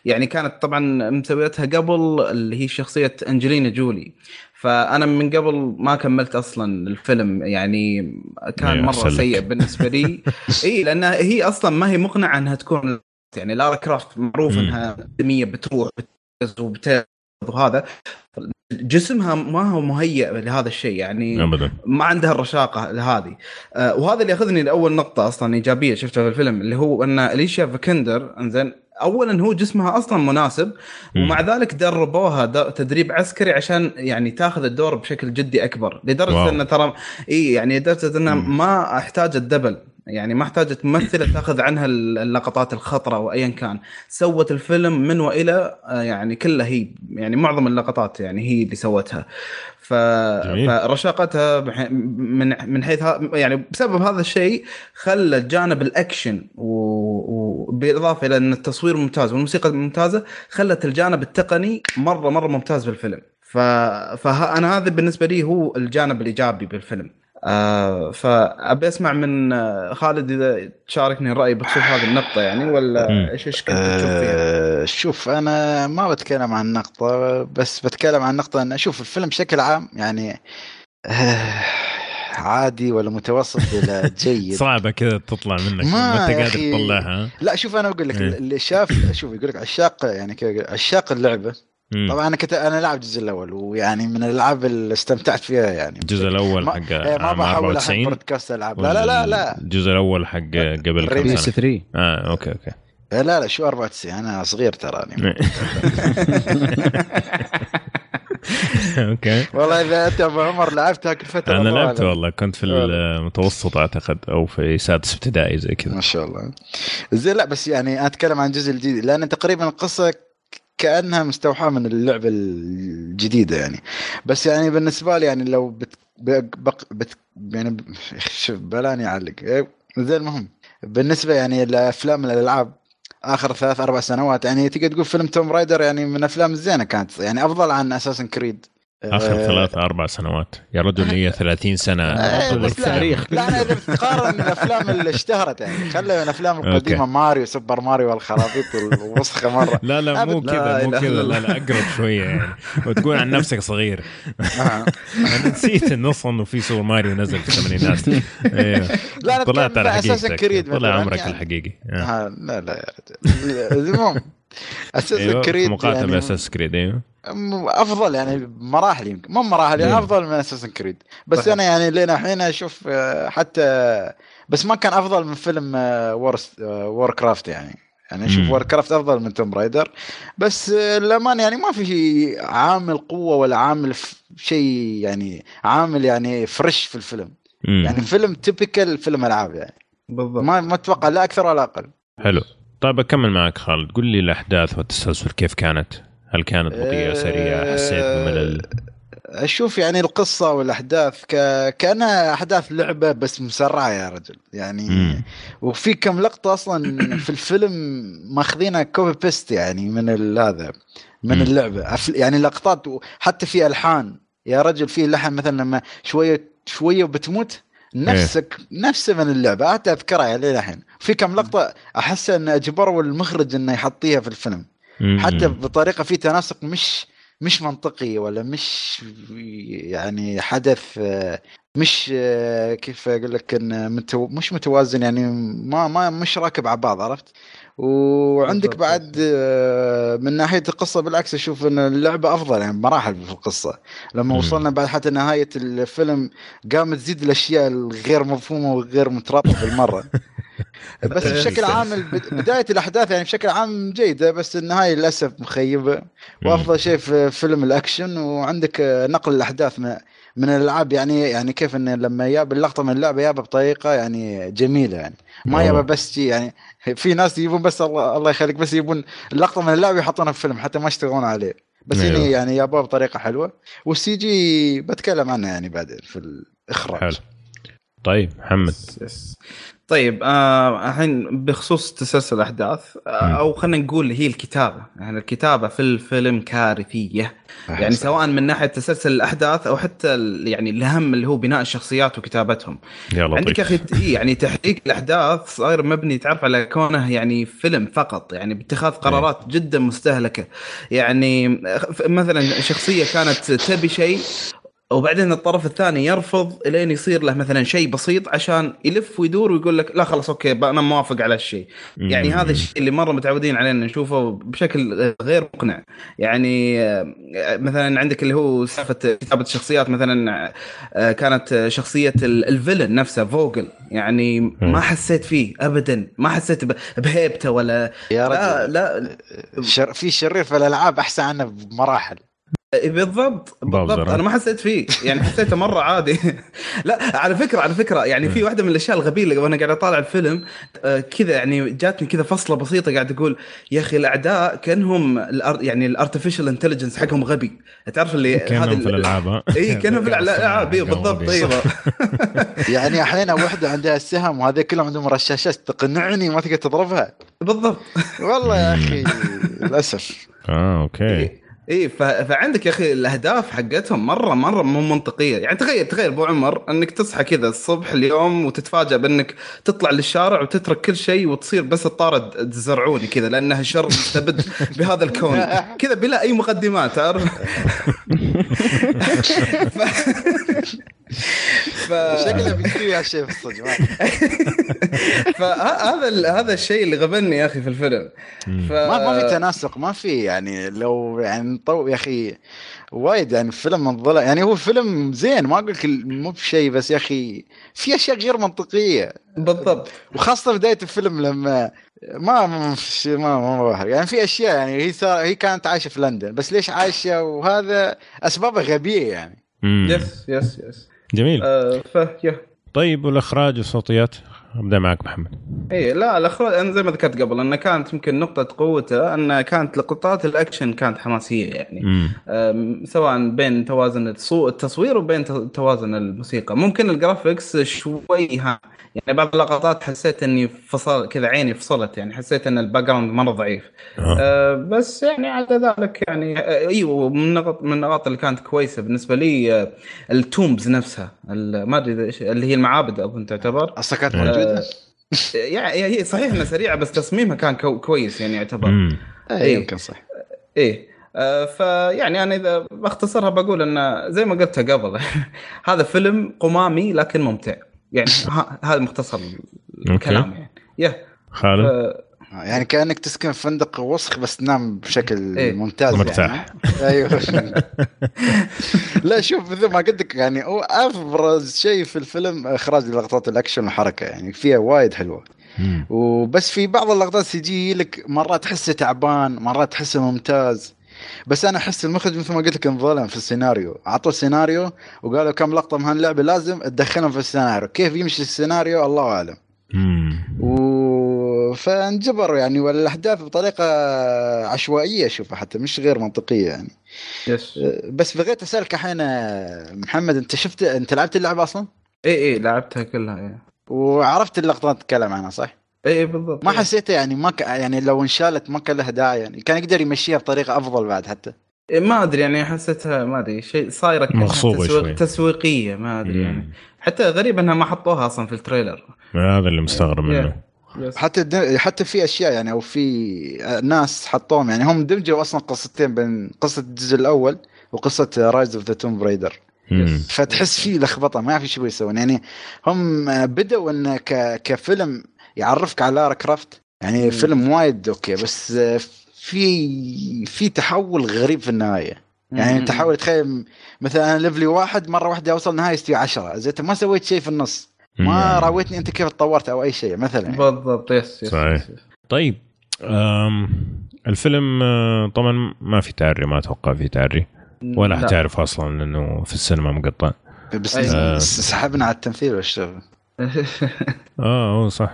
يعني كانت طبعا مسويتها قبل اللي هي شخصيه أنجلينا جولي، فأنا من قبل ما كملت أصلاً الفيلم، يعني كان مرة سيء بالنسبة لي. إيه لأنها هي أصلاً ما هي مقنعة أنها تكون، يعني لارا كرافت معروف أنها دمية بتروح بتجز وبتجز وهذا، جسمها ما هو مهيئ لهذا الشيء، يعني أبداً. ما عندها الرشاقة لهذه. وهذا اللي أخذني لأول نقطة أصلاً إيجابية شفتها في الفيلم، اللي هو أن إليشيا فيكندر أنزين اولا هو جسمها اصلا مناسب، ومع ذلك دربوها تدريب عسكري عشان يعني تاخذ الدور بشكل جدي اكبر، لدرجه ان ترى اي يعني لدرجه انها ما احتاج الدبل، يعني ما احتاجت ممثله تاخذ عنها اللقطات الخطره وايا كان. سوت الفيلم من والى يعني كلها هي، يعني معظم اللقطات يعني هي اللي سوتها. ف... فرشاقتها من من حيث ها... يعني بسبب هذا الشيء خلى جانب الاكشن وبالاضافه و... الى ان التصوير ممتاز والموسيقى ممتازه، خلت الجانب التقني مره مره ممتاز بالفيلم. ف... فانا هذا بالنسبه لي هو الجانب الايجابي بالفيلم. آه فأبي أسمع من خالد إذا تشاركني الرأي بتشوف هذه النقطة يعني ولا إيش إيش كنت تشوف فيها؟ شوف أنا ما بتكلم عن النقطة، بس بتكلم عن النقطة أن أشوف الفيلم بشكل عام يعني عادي ولا متوسط ولا جيد. صعبة كذا تطلع منك ما أنت قادر تطلعها. لا شوف أنا أقول لك اللي شاف، شوف يقول لك عشاق يعني كذا عشاق اللعبة. طبعا انا كنت انا لعب الجزء الاول، ويعني من الالعاب اللي استمتعت فيها يعني الجزء الاول حق ما بحاول احط بودكاست العاب. لا لا لا لا الجزء الاول حق قبل خمس سنين. اه اوكي اوكي لا لا شو أربعة وتسعين انا صغير تراني. اوكي والله اذا انت ابو عمر لعبتها كل فتره. انا لعبت والله كنت في المتوسط اعتقد او في سادس ابتدائي زي كذا ما شاء الله زي. لا بس يعني اتكلم عن الجزء الجديد لان تقريبا القصه كأنها مستوحاة من اللعبة الجديدة يعني. بس يعني بالنسبة لي يعني لو بت بق بت يعني شوف بلاني علق زين. المهم بالنسبة يعني لأفلام الألعاب آخر ثلاث أربع سنوات يعني تقدر تقول فيلم توم رايدر يعني من أفلام الزينة كانت يعني أفضل عن أساسن كريد. آخر ثلاث أربع سنوات يا رجل هي ثلاثين سنة. التاريخ لا أنا إذا بتقارن الأفلام اللي اشتهرت يعني خلي الأفلام القديمة ماريو سوبر ماريو والخرابيط والوسخة مرة. لا لا مو كذا مو كذا لا لا أقرب شوية يعني وتقول عن نفسك صغير. أنا نسيت النص إنه في سوبر ماريو نزل في الثمانينات. لا طلعت على حقيقتك طلع عمرك الحقيقي. لا لا يا رجل المهم أساسن كريد مقاتلة أساسن كريد أيوه أفضل يعني مراحل يمكن مو مراحل يعني أفضل من أساسن كريد بس طيب. أنا يعني لين الحين أشوف حتى بس ما كان أفضل من فيلم وورس ووركرافت يعني يعني أشوف ووركرافت أفضل من توم رايدر بس لمان يعني ما في عامل قوة ولا عامل شيء يعني عامل يعني فريش في الفيلم مم. يعني فيلم تيبيكال فيلم ألعاب يعني بالضبط. ما ما أتوقع لا أكثر ولا أقل. حلو طيب أكمل معك خالد. قل لي الأحداث والتسلسل كيف كانت؟ هل كانت بطيئة سريعة؟ حسيت بملل؟ أشوف يعني القصة والأحداث ك... كأنها أحداث لعبة بس مسرعة يا رجل يعني مم. وفي كم لقطة أصلا في الفيلم ماخذينها كوبي بيست يعني من هذا من اللعبة يعني لقطات حتى في ألحان يا رجل في لحن مثلا لما شوية شوية بتموت نفسك إيه. نفسه من اللعبة أنت أذكرها يعني الحين في كم لقطة أحس أن أجبروا المخرج أنه يحطيها في الفيلم حتى بطريقة في تناسق مش مش منطقي ولا مش يعني حدث مش كيف اقول لك ان متو... مش متوازن يعني ما ما مش راكب على بعض عرفت. وعندك بعد من ناحيه القصه بالعكس اشوف ان اللعبه افضل يعني مراحل في القصه لما م. وصلنا بعد حتى نهايه الفيلم قامت تزيد الاشياء الغير مفهومه وغير مترابطه بالمره. بس بشكل عام بدايه الاحداث يعني بشكل عام جيده بس النهايه للاسف مخيبه. وافضل شيء في فيلم الاكشن وعندك نقل الاحداث من من الالعاب يعني يعني كيف انه لما ياب اللقطه من اللعبه يابه بطريقه يعني جميله يعني ما يابه بس يعني في ناس يبون بس الله, الله يخليك بس يبون اللقطه من اللعبه يحطونها في فيلم حتى ما يشتغلون عليه بس ميوه. يعني يعني يابه بطريقه حلوه. والسي جي بتكلم عنها يعني بعدين في الاخراج حلو. طيب محمد طيب الحين آه بخصوص تسلسل الأحداث آه أو خلنا نقول هي الكتابة يعني الكتابة في الفيلم كارثية يعني سواء من ناحية تسلسل الأحداث أو حتى يعني الأهم اللي هو بناء الشخصيات وكتابتهم. عندك أخي يعني تحقيق الأحداث صاير مبني تعرف على كونه يعني فيلم فقط يعني باتخاذ قرارات جدا مستهلكة يعني مثلا شخصية كانت تبي شيء وبعدين الطرف الثاني يرفض لين يصير له مثلا شيء بسيط عشان يلف ويدور ويقول لك لا خلاص اوكي انا موافق على الشيء يعني هذا الشيء اللي مره متعودين علينا نشوفه بشكل غير مقنع. يعني مثلا عندك اللي هو سالفه كتابه الشخصيات مثلا كانت شخصيه الفيلن نفسه فوغل يعني ما حسيت فيه ابدا ما حسيت بهيبته ولا يا رجل. لا لا شر في شرير في الالعاب احسن عنه بمراحل بالضبط بالضبط انا ما حسيت فيه يعني حسيته مره عادي. لا على فكره على فكره يعني في واحده من الاشياء الغبيه اللي وانا قاعد اطالع الفيلم كذا يعني جاتني كذا فصله بسيطه قاعد اقول يا اخي الاعداء كانهم يعني الارتفيشال انتليجنس حقهم غبي تعرف اللي هذا الالعاب اي كانوا في الالعاب بالضبط ايوه. يعني احيانا وحده عندها السهم وهذا كلهم عندهم رشاشات تقنعني ما تقدر تضربها بالضبط والله يا اخي للاسف اه اوكي إيه فعندك يا أخي الأهداف حقتهم مرة مرة مو منطقية يعني تخيل تخيل أبو عمر أنك تصحى كذا الصبح اليوم وتتفاجأ بأنك تطلع للشارع وتترك كل شيء وتصير بس الطارد زرعوني كذا لأنها شر مستبد بهذا الكون كذا بلا أي مقدمات عارف. شكله بيسوي هالشيء في الصدق. فهذا هذا الشيء اللي غبني يا أخي في الفيلم ف... ما ما في تناسق ما في يعني لو يعني طو يا أخي وايد يعني الفيلم منظلة يعني هو فيلم زين ما أقولك مو بشيء بس يا أخي في أشياء غير منطقية بالضبط وخاصة بداية الفيلم لما ما ما ما ما يعني في أشياء يعني هي هي كانت عايشة في لندن بس ليش عايشة وهذا أسبابه غبية يعني. يس يس يس جميل آه فيه. طيب والإخراج والصوتيات أبدأ معك محمد. إيه لا الأخراج أنا زي ما ذكرت قبل أن كانت يمكن نقطة قوته أن كانت لقطات الأكشن كانت حماسية يعني سواء بين توازن الصوت التصوير وبين توازن الموسيقى. ممكن الجرافيكس شوي ها يعني بعض اللقطات حسيت إني فصل كذا عيني فصلت يعني حسيت إن الباك جراوند مرة ضعيف أه. أه بس يعني على ذلك يعني أيوة من نقط من النقاط اللي كانت كويسة بالنسبة لي التومبز نفسها ما أدري اللي هي المعابد أظن تعتبر أصلاً موجودة يعني هي صحيح إنها سريعة بس تصميمها كان كو كويس يعني يعتبر إيه يمكن صح إيه آه فيعني أنا إذا باختصرها بقول إن زي ما قلتها قبل هذا فيلم قمامي لكن ممتع يعني هذا مختصر الكلام يعني yeah. خالد آه يعني كأنك تسكن في فندق وسخ بس تنام بشكل إيه؟ ممتاز مرتاح يعني. أيوة. لا شوف مثل ما قلت لك يعني هو أبرز شيء في الفيلم إخراج لقطات الأكشن والحركة يعني فيها وايد حلوة مم. وبس في بعض اللقطات سي جي لك مرات تحسه تعبان مرات تحسه ممتاز بس أنا أحس المخرج مثل ما قلت لك انظلم في السيناريو عطوا سيناريو وقالوا كم لقطة من هاللعبة لازم تدخلهم في السيناريو كيف يمشي السيناريو الله أعلم فانجبروا يعني ولا الأحداث بطريقة عشوائية شوفها حتى مش غير منطقية يعني yes. بس بغيت أسألك الحين محمد أنت شفت أنت لعبت اللعبة أصلا؟ إيه إيه لعبتها كلها إيه. وعرفت اللقطات تتكلم عنها صح؟ إيه بالضبط ما حسيتها يعني ما ك... يعني لو انشالت ما كان لها داعي يعني كان يقدر يمشيها بطريقة أفضل بعد حتى ما أدري يعني حسيتها ما أدري شيء صايرة تسويق... تسويقية ما أدري يعني حتى غريب أنها ما حطوها أصلا في التريلر هذا اللي مستغرب منه yeah. حتى الدم... حتى في اشياء يعني او في ناس حطوهم يعني هم دمجوا اصلا قصتين بين قصه الجزء الاول وقصه رايز اوف ذا توم برايدر فتحس فيه لخبطة ما في شيء يسوون. يعني هم بدأوا إن ك كفيلم يعرفك على لارا كرافت يعني مم. فيلم وايد أوكي بس في في تحول غريب في النهاية يعني تحول. تخيل مثلا أنا ليفلي واحد مرة واحدة أوصل نهاية استوي عشرة زي أنت ما سويت شيء في النص ما راويتني أنت كيف تطورت أو أي شيء مثلا يعني. بالضبط يس يس صحيح. طيب الفيلم طبعا ما في تعري ما أتوقع في تعري ولا هتعرف أصلا لأنه في السينما مقطع بس آه. سحبنا على التمثيل والشغل اه هو صح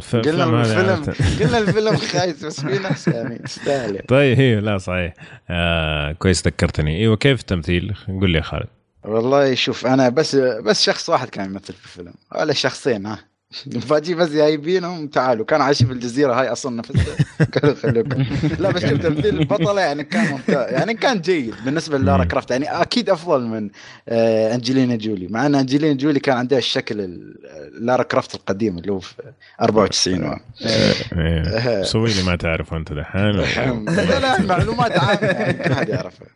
ف... قلنا الفيلم قلنا الفيلم خايس بس في ناس يعني استاهل. طيب هي لا صحيح آه كويس ذكرتني. ايوه كيف التمثيل قول لي يا خالد؟ والله شوف انا بس بس شخص واحد كان يمثل في الفيلم ولا شخصين ها فاجي بس جايبينهم تعالوا كان عايش في الجزيره هاي اصلا نفسها قالوا خلوكم لا بس تمثيل البطله يعني كان ممتاز يعني كان جيد بالنسبه للارا كرافت يعني اكيد افضل من آه انجلينا جولي مع ان انجلينا جولي كان عندها الشكل لارا كرافت القديم اللي هو في أربعة وتسعين سوي لي ما تعرفه انت الحين لا معلومات عامه يعني كل حد يعرفها.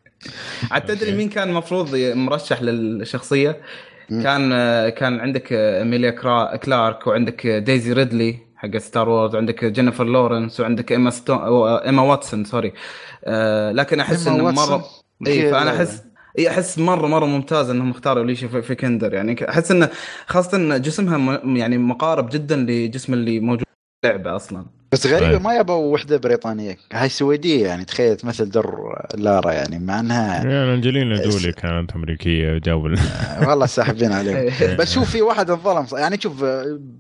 حتى تدري مين كان المفروض مرشح للشخصيه؟ كان كان عندك إميليا كرا... كلارك وعندك دايزي ريدلي حق ستار وورز وعندك جينيفر لورنس وعندك إما ستون... إما واتسون سوري أه لكن أحس إنه مرة إيه فأنا أحس إيه أحس مرة مرة ممتاز إنهم اختاروا ليش في... في كندر يعني أحس إنه خاصة إن جسمها م... يعني مقارب جدا لجسم اللي موجود في اللعبة أصلا بس غريبة ما يبغوا وحدة بريطانية هاي سويدية يعني تخيلت مثل در لارا يعني مع أنها يعني أنجلينا جولي كانت أمريكية جاول والله ساحبين عليهم بس شوف في واحد الظلم يعني شوف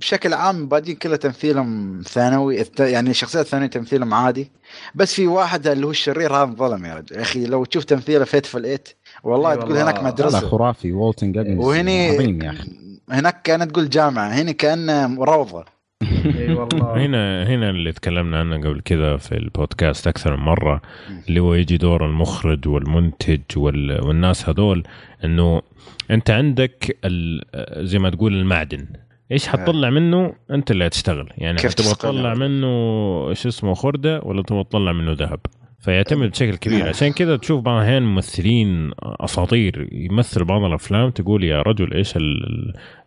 بشكل عام بادين كله تمثيلهم ثانوي يعني شخصيات ثانية تمثيلهم عادي بس في واحد اللي هو الشرير هذا ظلم يا رجل. أخي لو تشوف تمثيله فيتفل إيت والله تقول هناك مدرسة خرافي والتن جابنز عظيم يا أخي هناك كانت تقول جامعة هنا كان روضة هنا هنا اللي تكلمنا عنه قبل كذا في البودكاست أكثر من مرة اللي هو يجي دور المخرج والمنتج والناس هذول إنه أنت عندك زي ما تقول المعدن إيش هتطلع منه أنت اللي هتشتغل يعني تبغى تطلع منه شو اسمه خردة ولا تبغى تطلع منه ذهب فيعتمد بشكل كبير. عشان كذا تشوف بعض الأحيان ممثلين أساطير يمثل بعض الأفلام تقول يا رجل إيش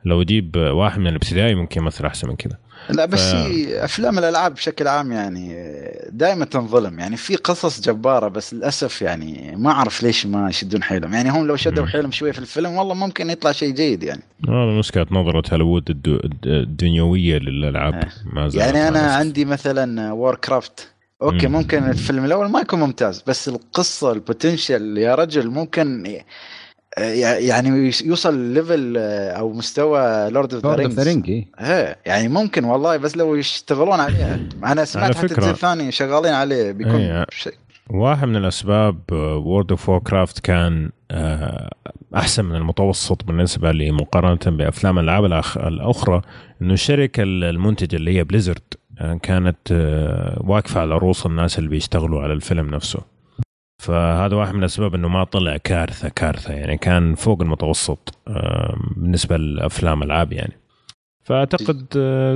لو أجيب واحد من الابتدائي ممكن يمثل أحسن من كذا. لا بس ف... أفلام الألعاب بشكل عام يعني دائما تنظلم يعني في قصص جبارة بس للأسف يعني ما أعرف ليش ما يشدون حيلهم يعني هم لو شدوا حيلهم شوية في الفيلم والله ممكن يطلع شيء جيد يعني. هذا مشكلة نظرة هوليوود الدنيوية للألعاب ما زال يعني أنا عندي مثلا واركرافت اوكي ممكن الفيلم الاول ما يكون ممتاز بس القصه البوتنشال يا رجل ممكن يعني يوصل ليفل او مستوى لورد اوف ذا رينج يعني ممكن والله بس لو يشتغلون عليها. انا سمعت حتى الجزء الثاني شغالين عليه بيكون شيء. واحد من الاسباب وورد اوف ووركرافت كان احسن من المتوسط بالنسبه لي مقارنه بافلام الالعاب الاخرى انه الشركه المنتجه اللي هي بليزرد كانت واقفة على رؤوس الناس اللي بيشتغلوا على الفيلم نفسه فهذا واحد من الأسباب أنه ما طلع كارثة كارثة يعني كان فوق المتوسط بالنسبة لأفلام ألعاب يعني. فأعتقد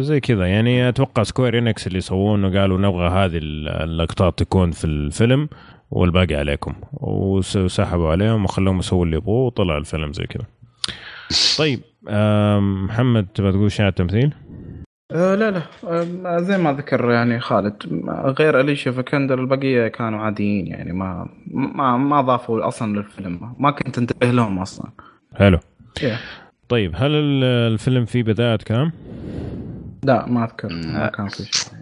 زي كذا يعني أتوقع سكوير إنكس اللي سوونه قالوا نبغى هذه اللقطات تكون في الفيلم والباقي عليكم وسحبوا عليهم وخلوهم يسووا اللي يبغوه وطلع الفيلم زي كذا. طيب محمد تبغى تقول شيء على التمثيل؟ أه لا لا أه زي ما ذكر يعني خالد غير أليشا فكندر البقية كانوا عاديين يعني ما ما ما ضافوا أصلا للفيلم ما كنت انتبه لهم أصلا. حلو yeah. طيب هل الفيلم فيه بداية كام؟ لا ما أذكر ما كان في شيء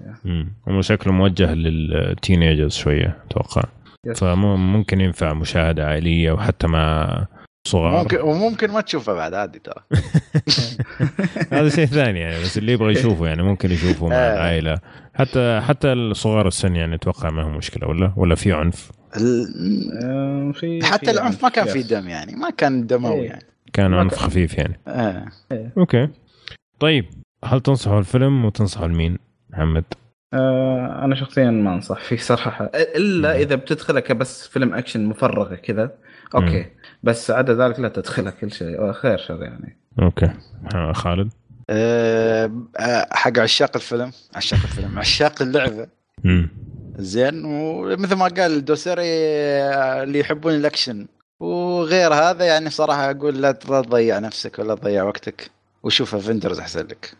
هو شكله موجه للتينيجرز شوية أتوقع yes. فممكن ينفع مشاهدة عائلية وحتى ما صغار. ممكن وممكن ما تشوفه بعد عادي ترى هذا شيء ثاني يعني بس اللي يبغى يشوفه يعني ممكن يشوفه مع العائلة حتى حتى الصغار السن يعني أتوقع ما هو مشكلة ولا ولا في عنف ال... في حتى في العنف ما كان في دم يعني ما كان دموي يعني كان عنف خفيف يعني آه. أوكي طيب هل تنصحوا الفيلم وتنصحوا لمين محمد؟ آه أنا شخصيا ما أنصح فيه صراحة إلا إذا بتدخلك بس فيلم أكشن مفرغة كذا أوكي مم. بس عدا ذلك لا تدخلها كل شيء خير شر يعني. أوكي خالد أه حق عشاق الفيلم عشاق الفيلم عشاق اللعبة مم. زين ومثل ما قال الدوسري اللي يحبون الأكشن و وغير هذا يعني صراحة أقول لا تضيع نفسك ولا تضيع وقتك وشوف افنجرز أحسن لك.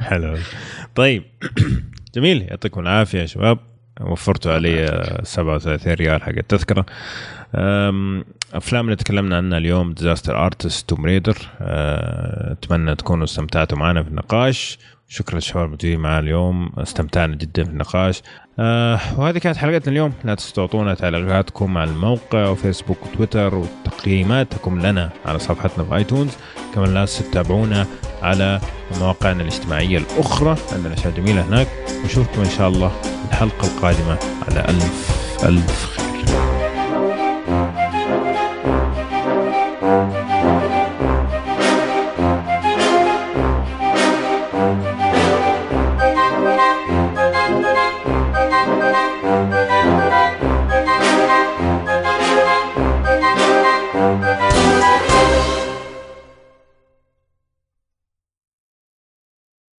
حلو. طيب جميل, يعطيكم العافية يا شباب, وفرتوا علي سبعة وثلاثين ريال حق التذكرة. أفلام اللي تكلمنا عنها اليوم Disaster Artist, توم ريدر. أتمنى تكونوا استمتعتوا معنا في النقاش. شكرا للشباب الموجودين معنا اليوم, استمتعنا جدا في النقاش. أه وهذه كانت حلقتنا اليوم. لا تنسوا تعطونا تعليقاتكم على الموقع وفيسبوك وتويتر, وتقييماتكم لنا على صفحتنا في آيتونز. كمان لا تنسوا تتابعونا على مواقعنا الاجتماعية الأخرى, عندنا أشياء جميلة هناك. ونشوفكم إن شاء الله الحلقة القادمة على ألف ألف خير.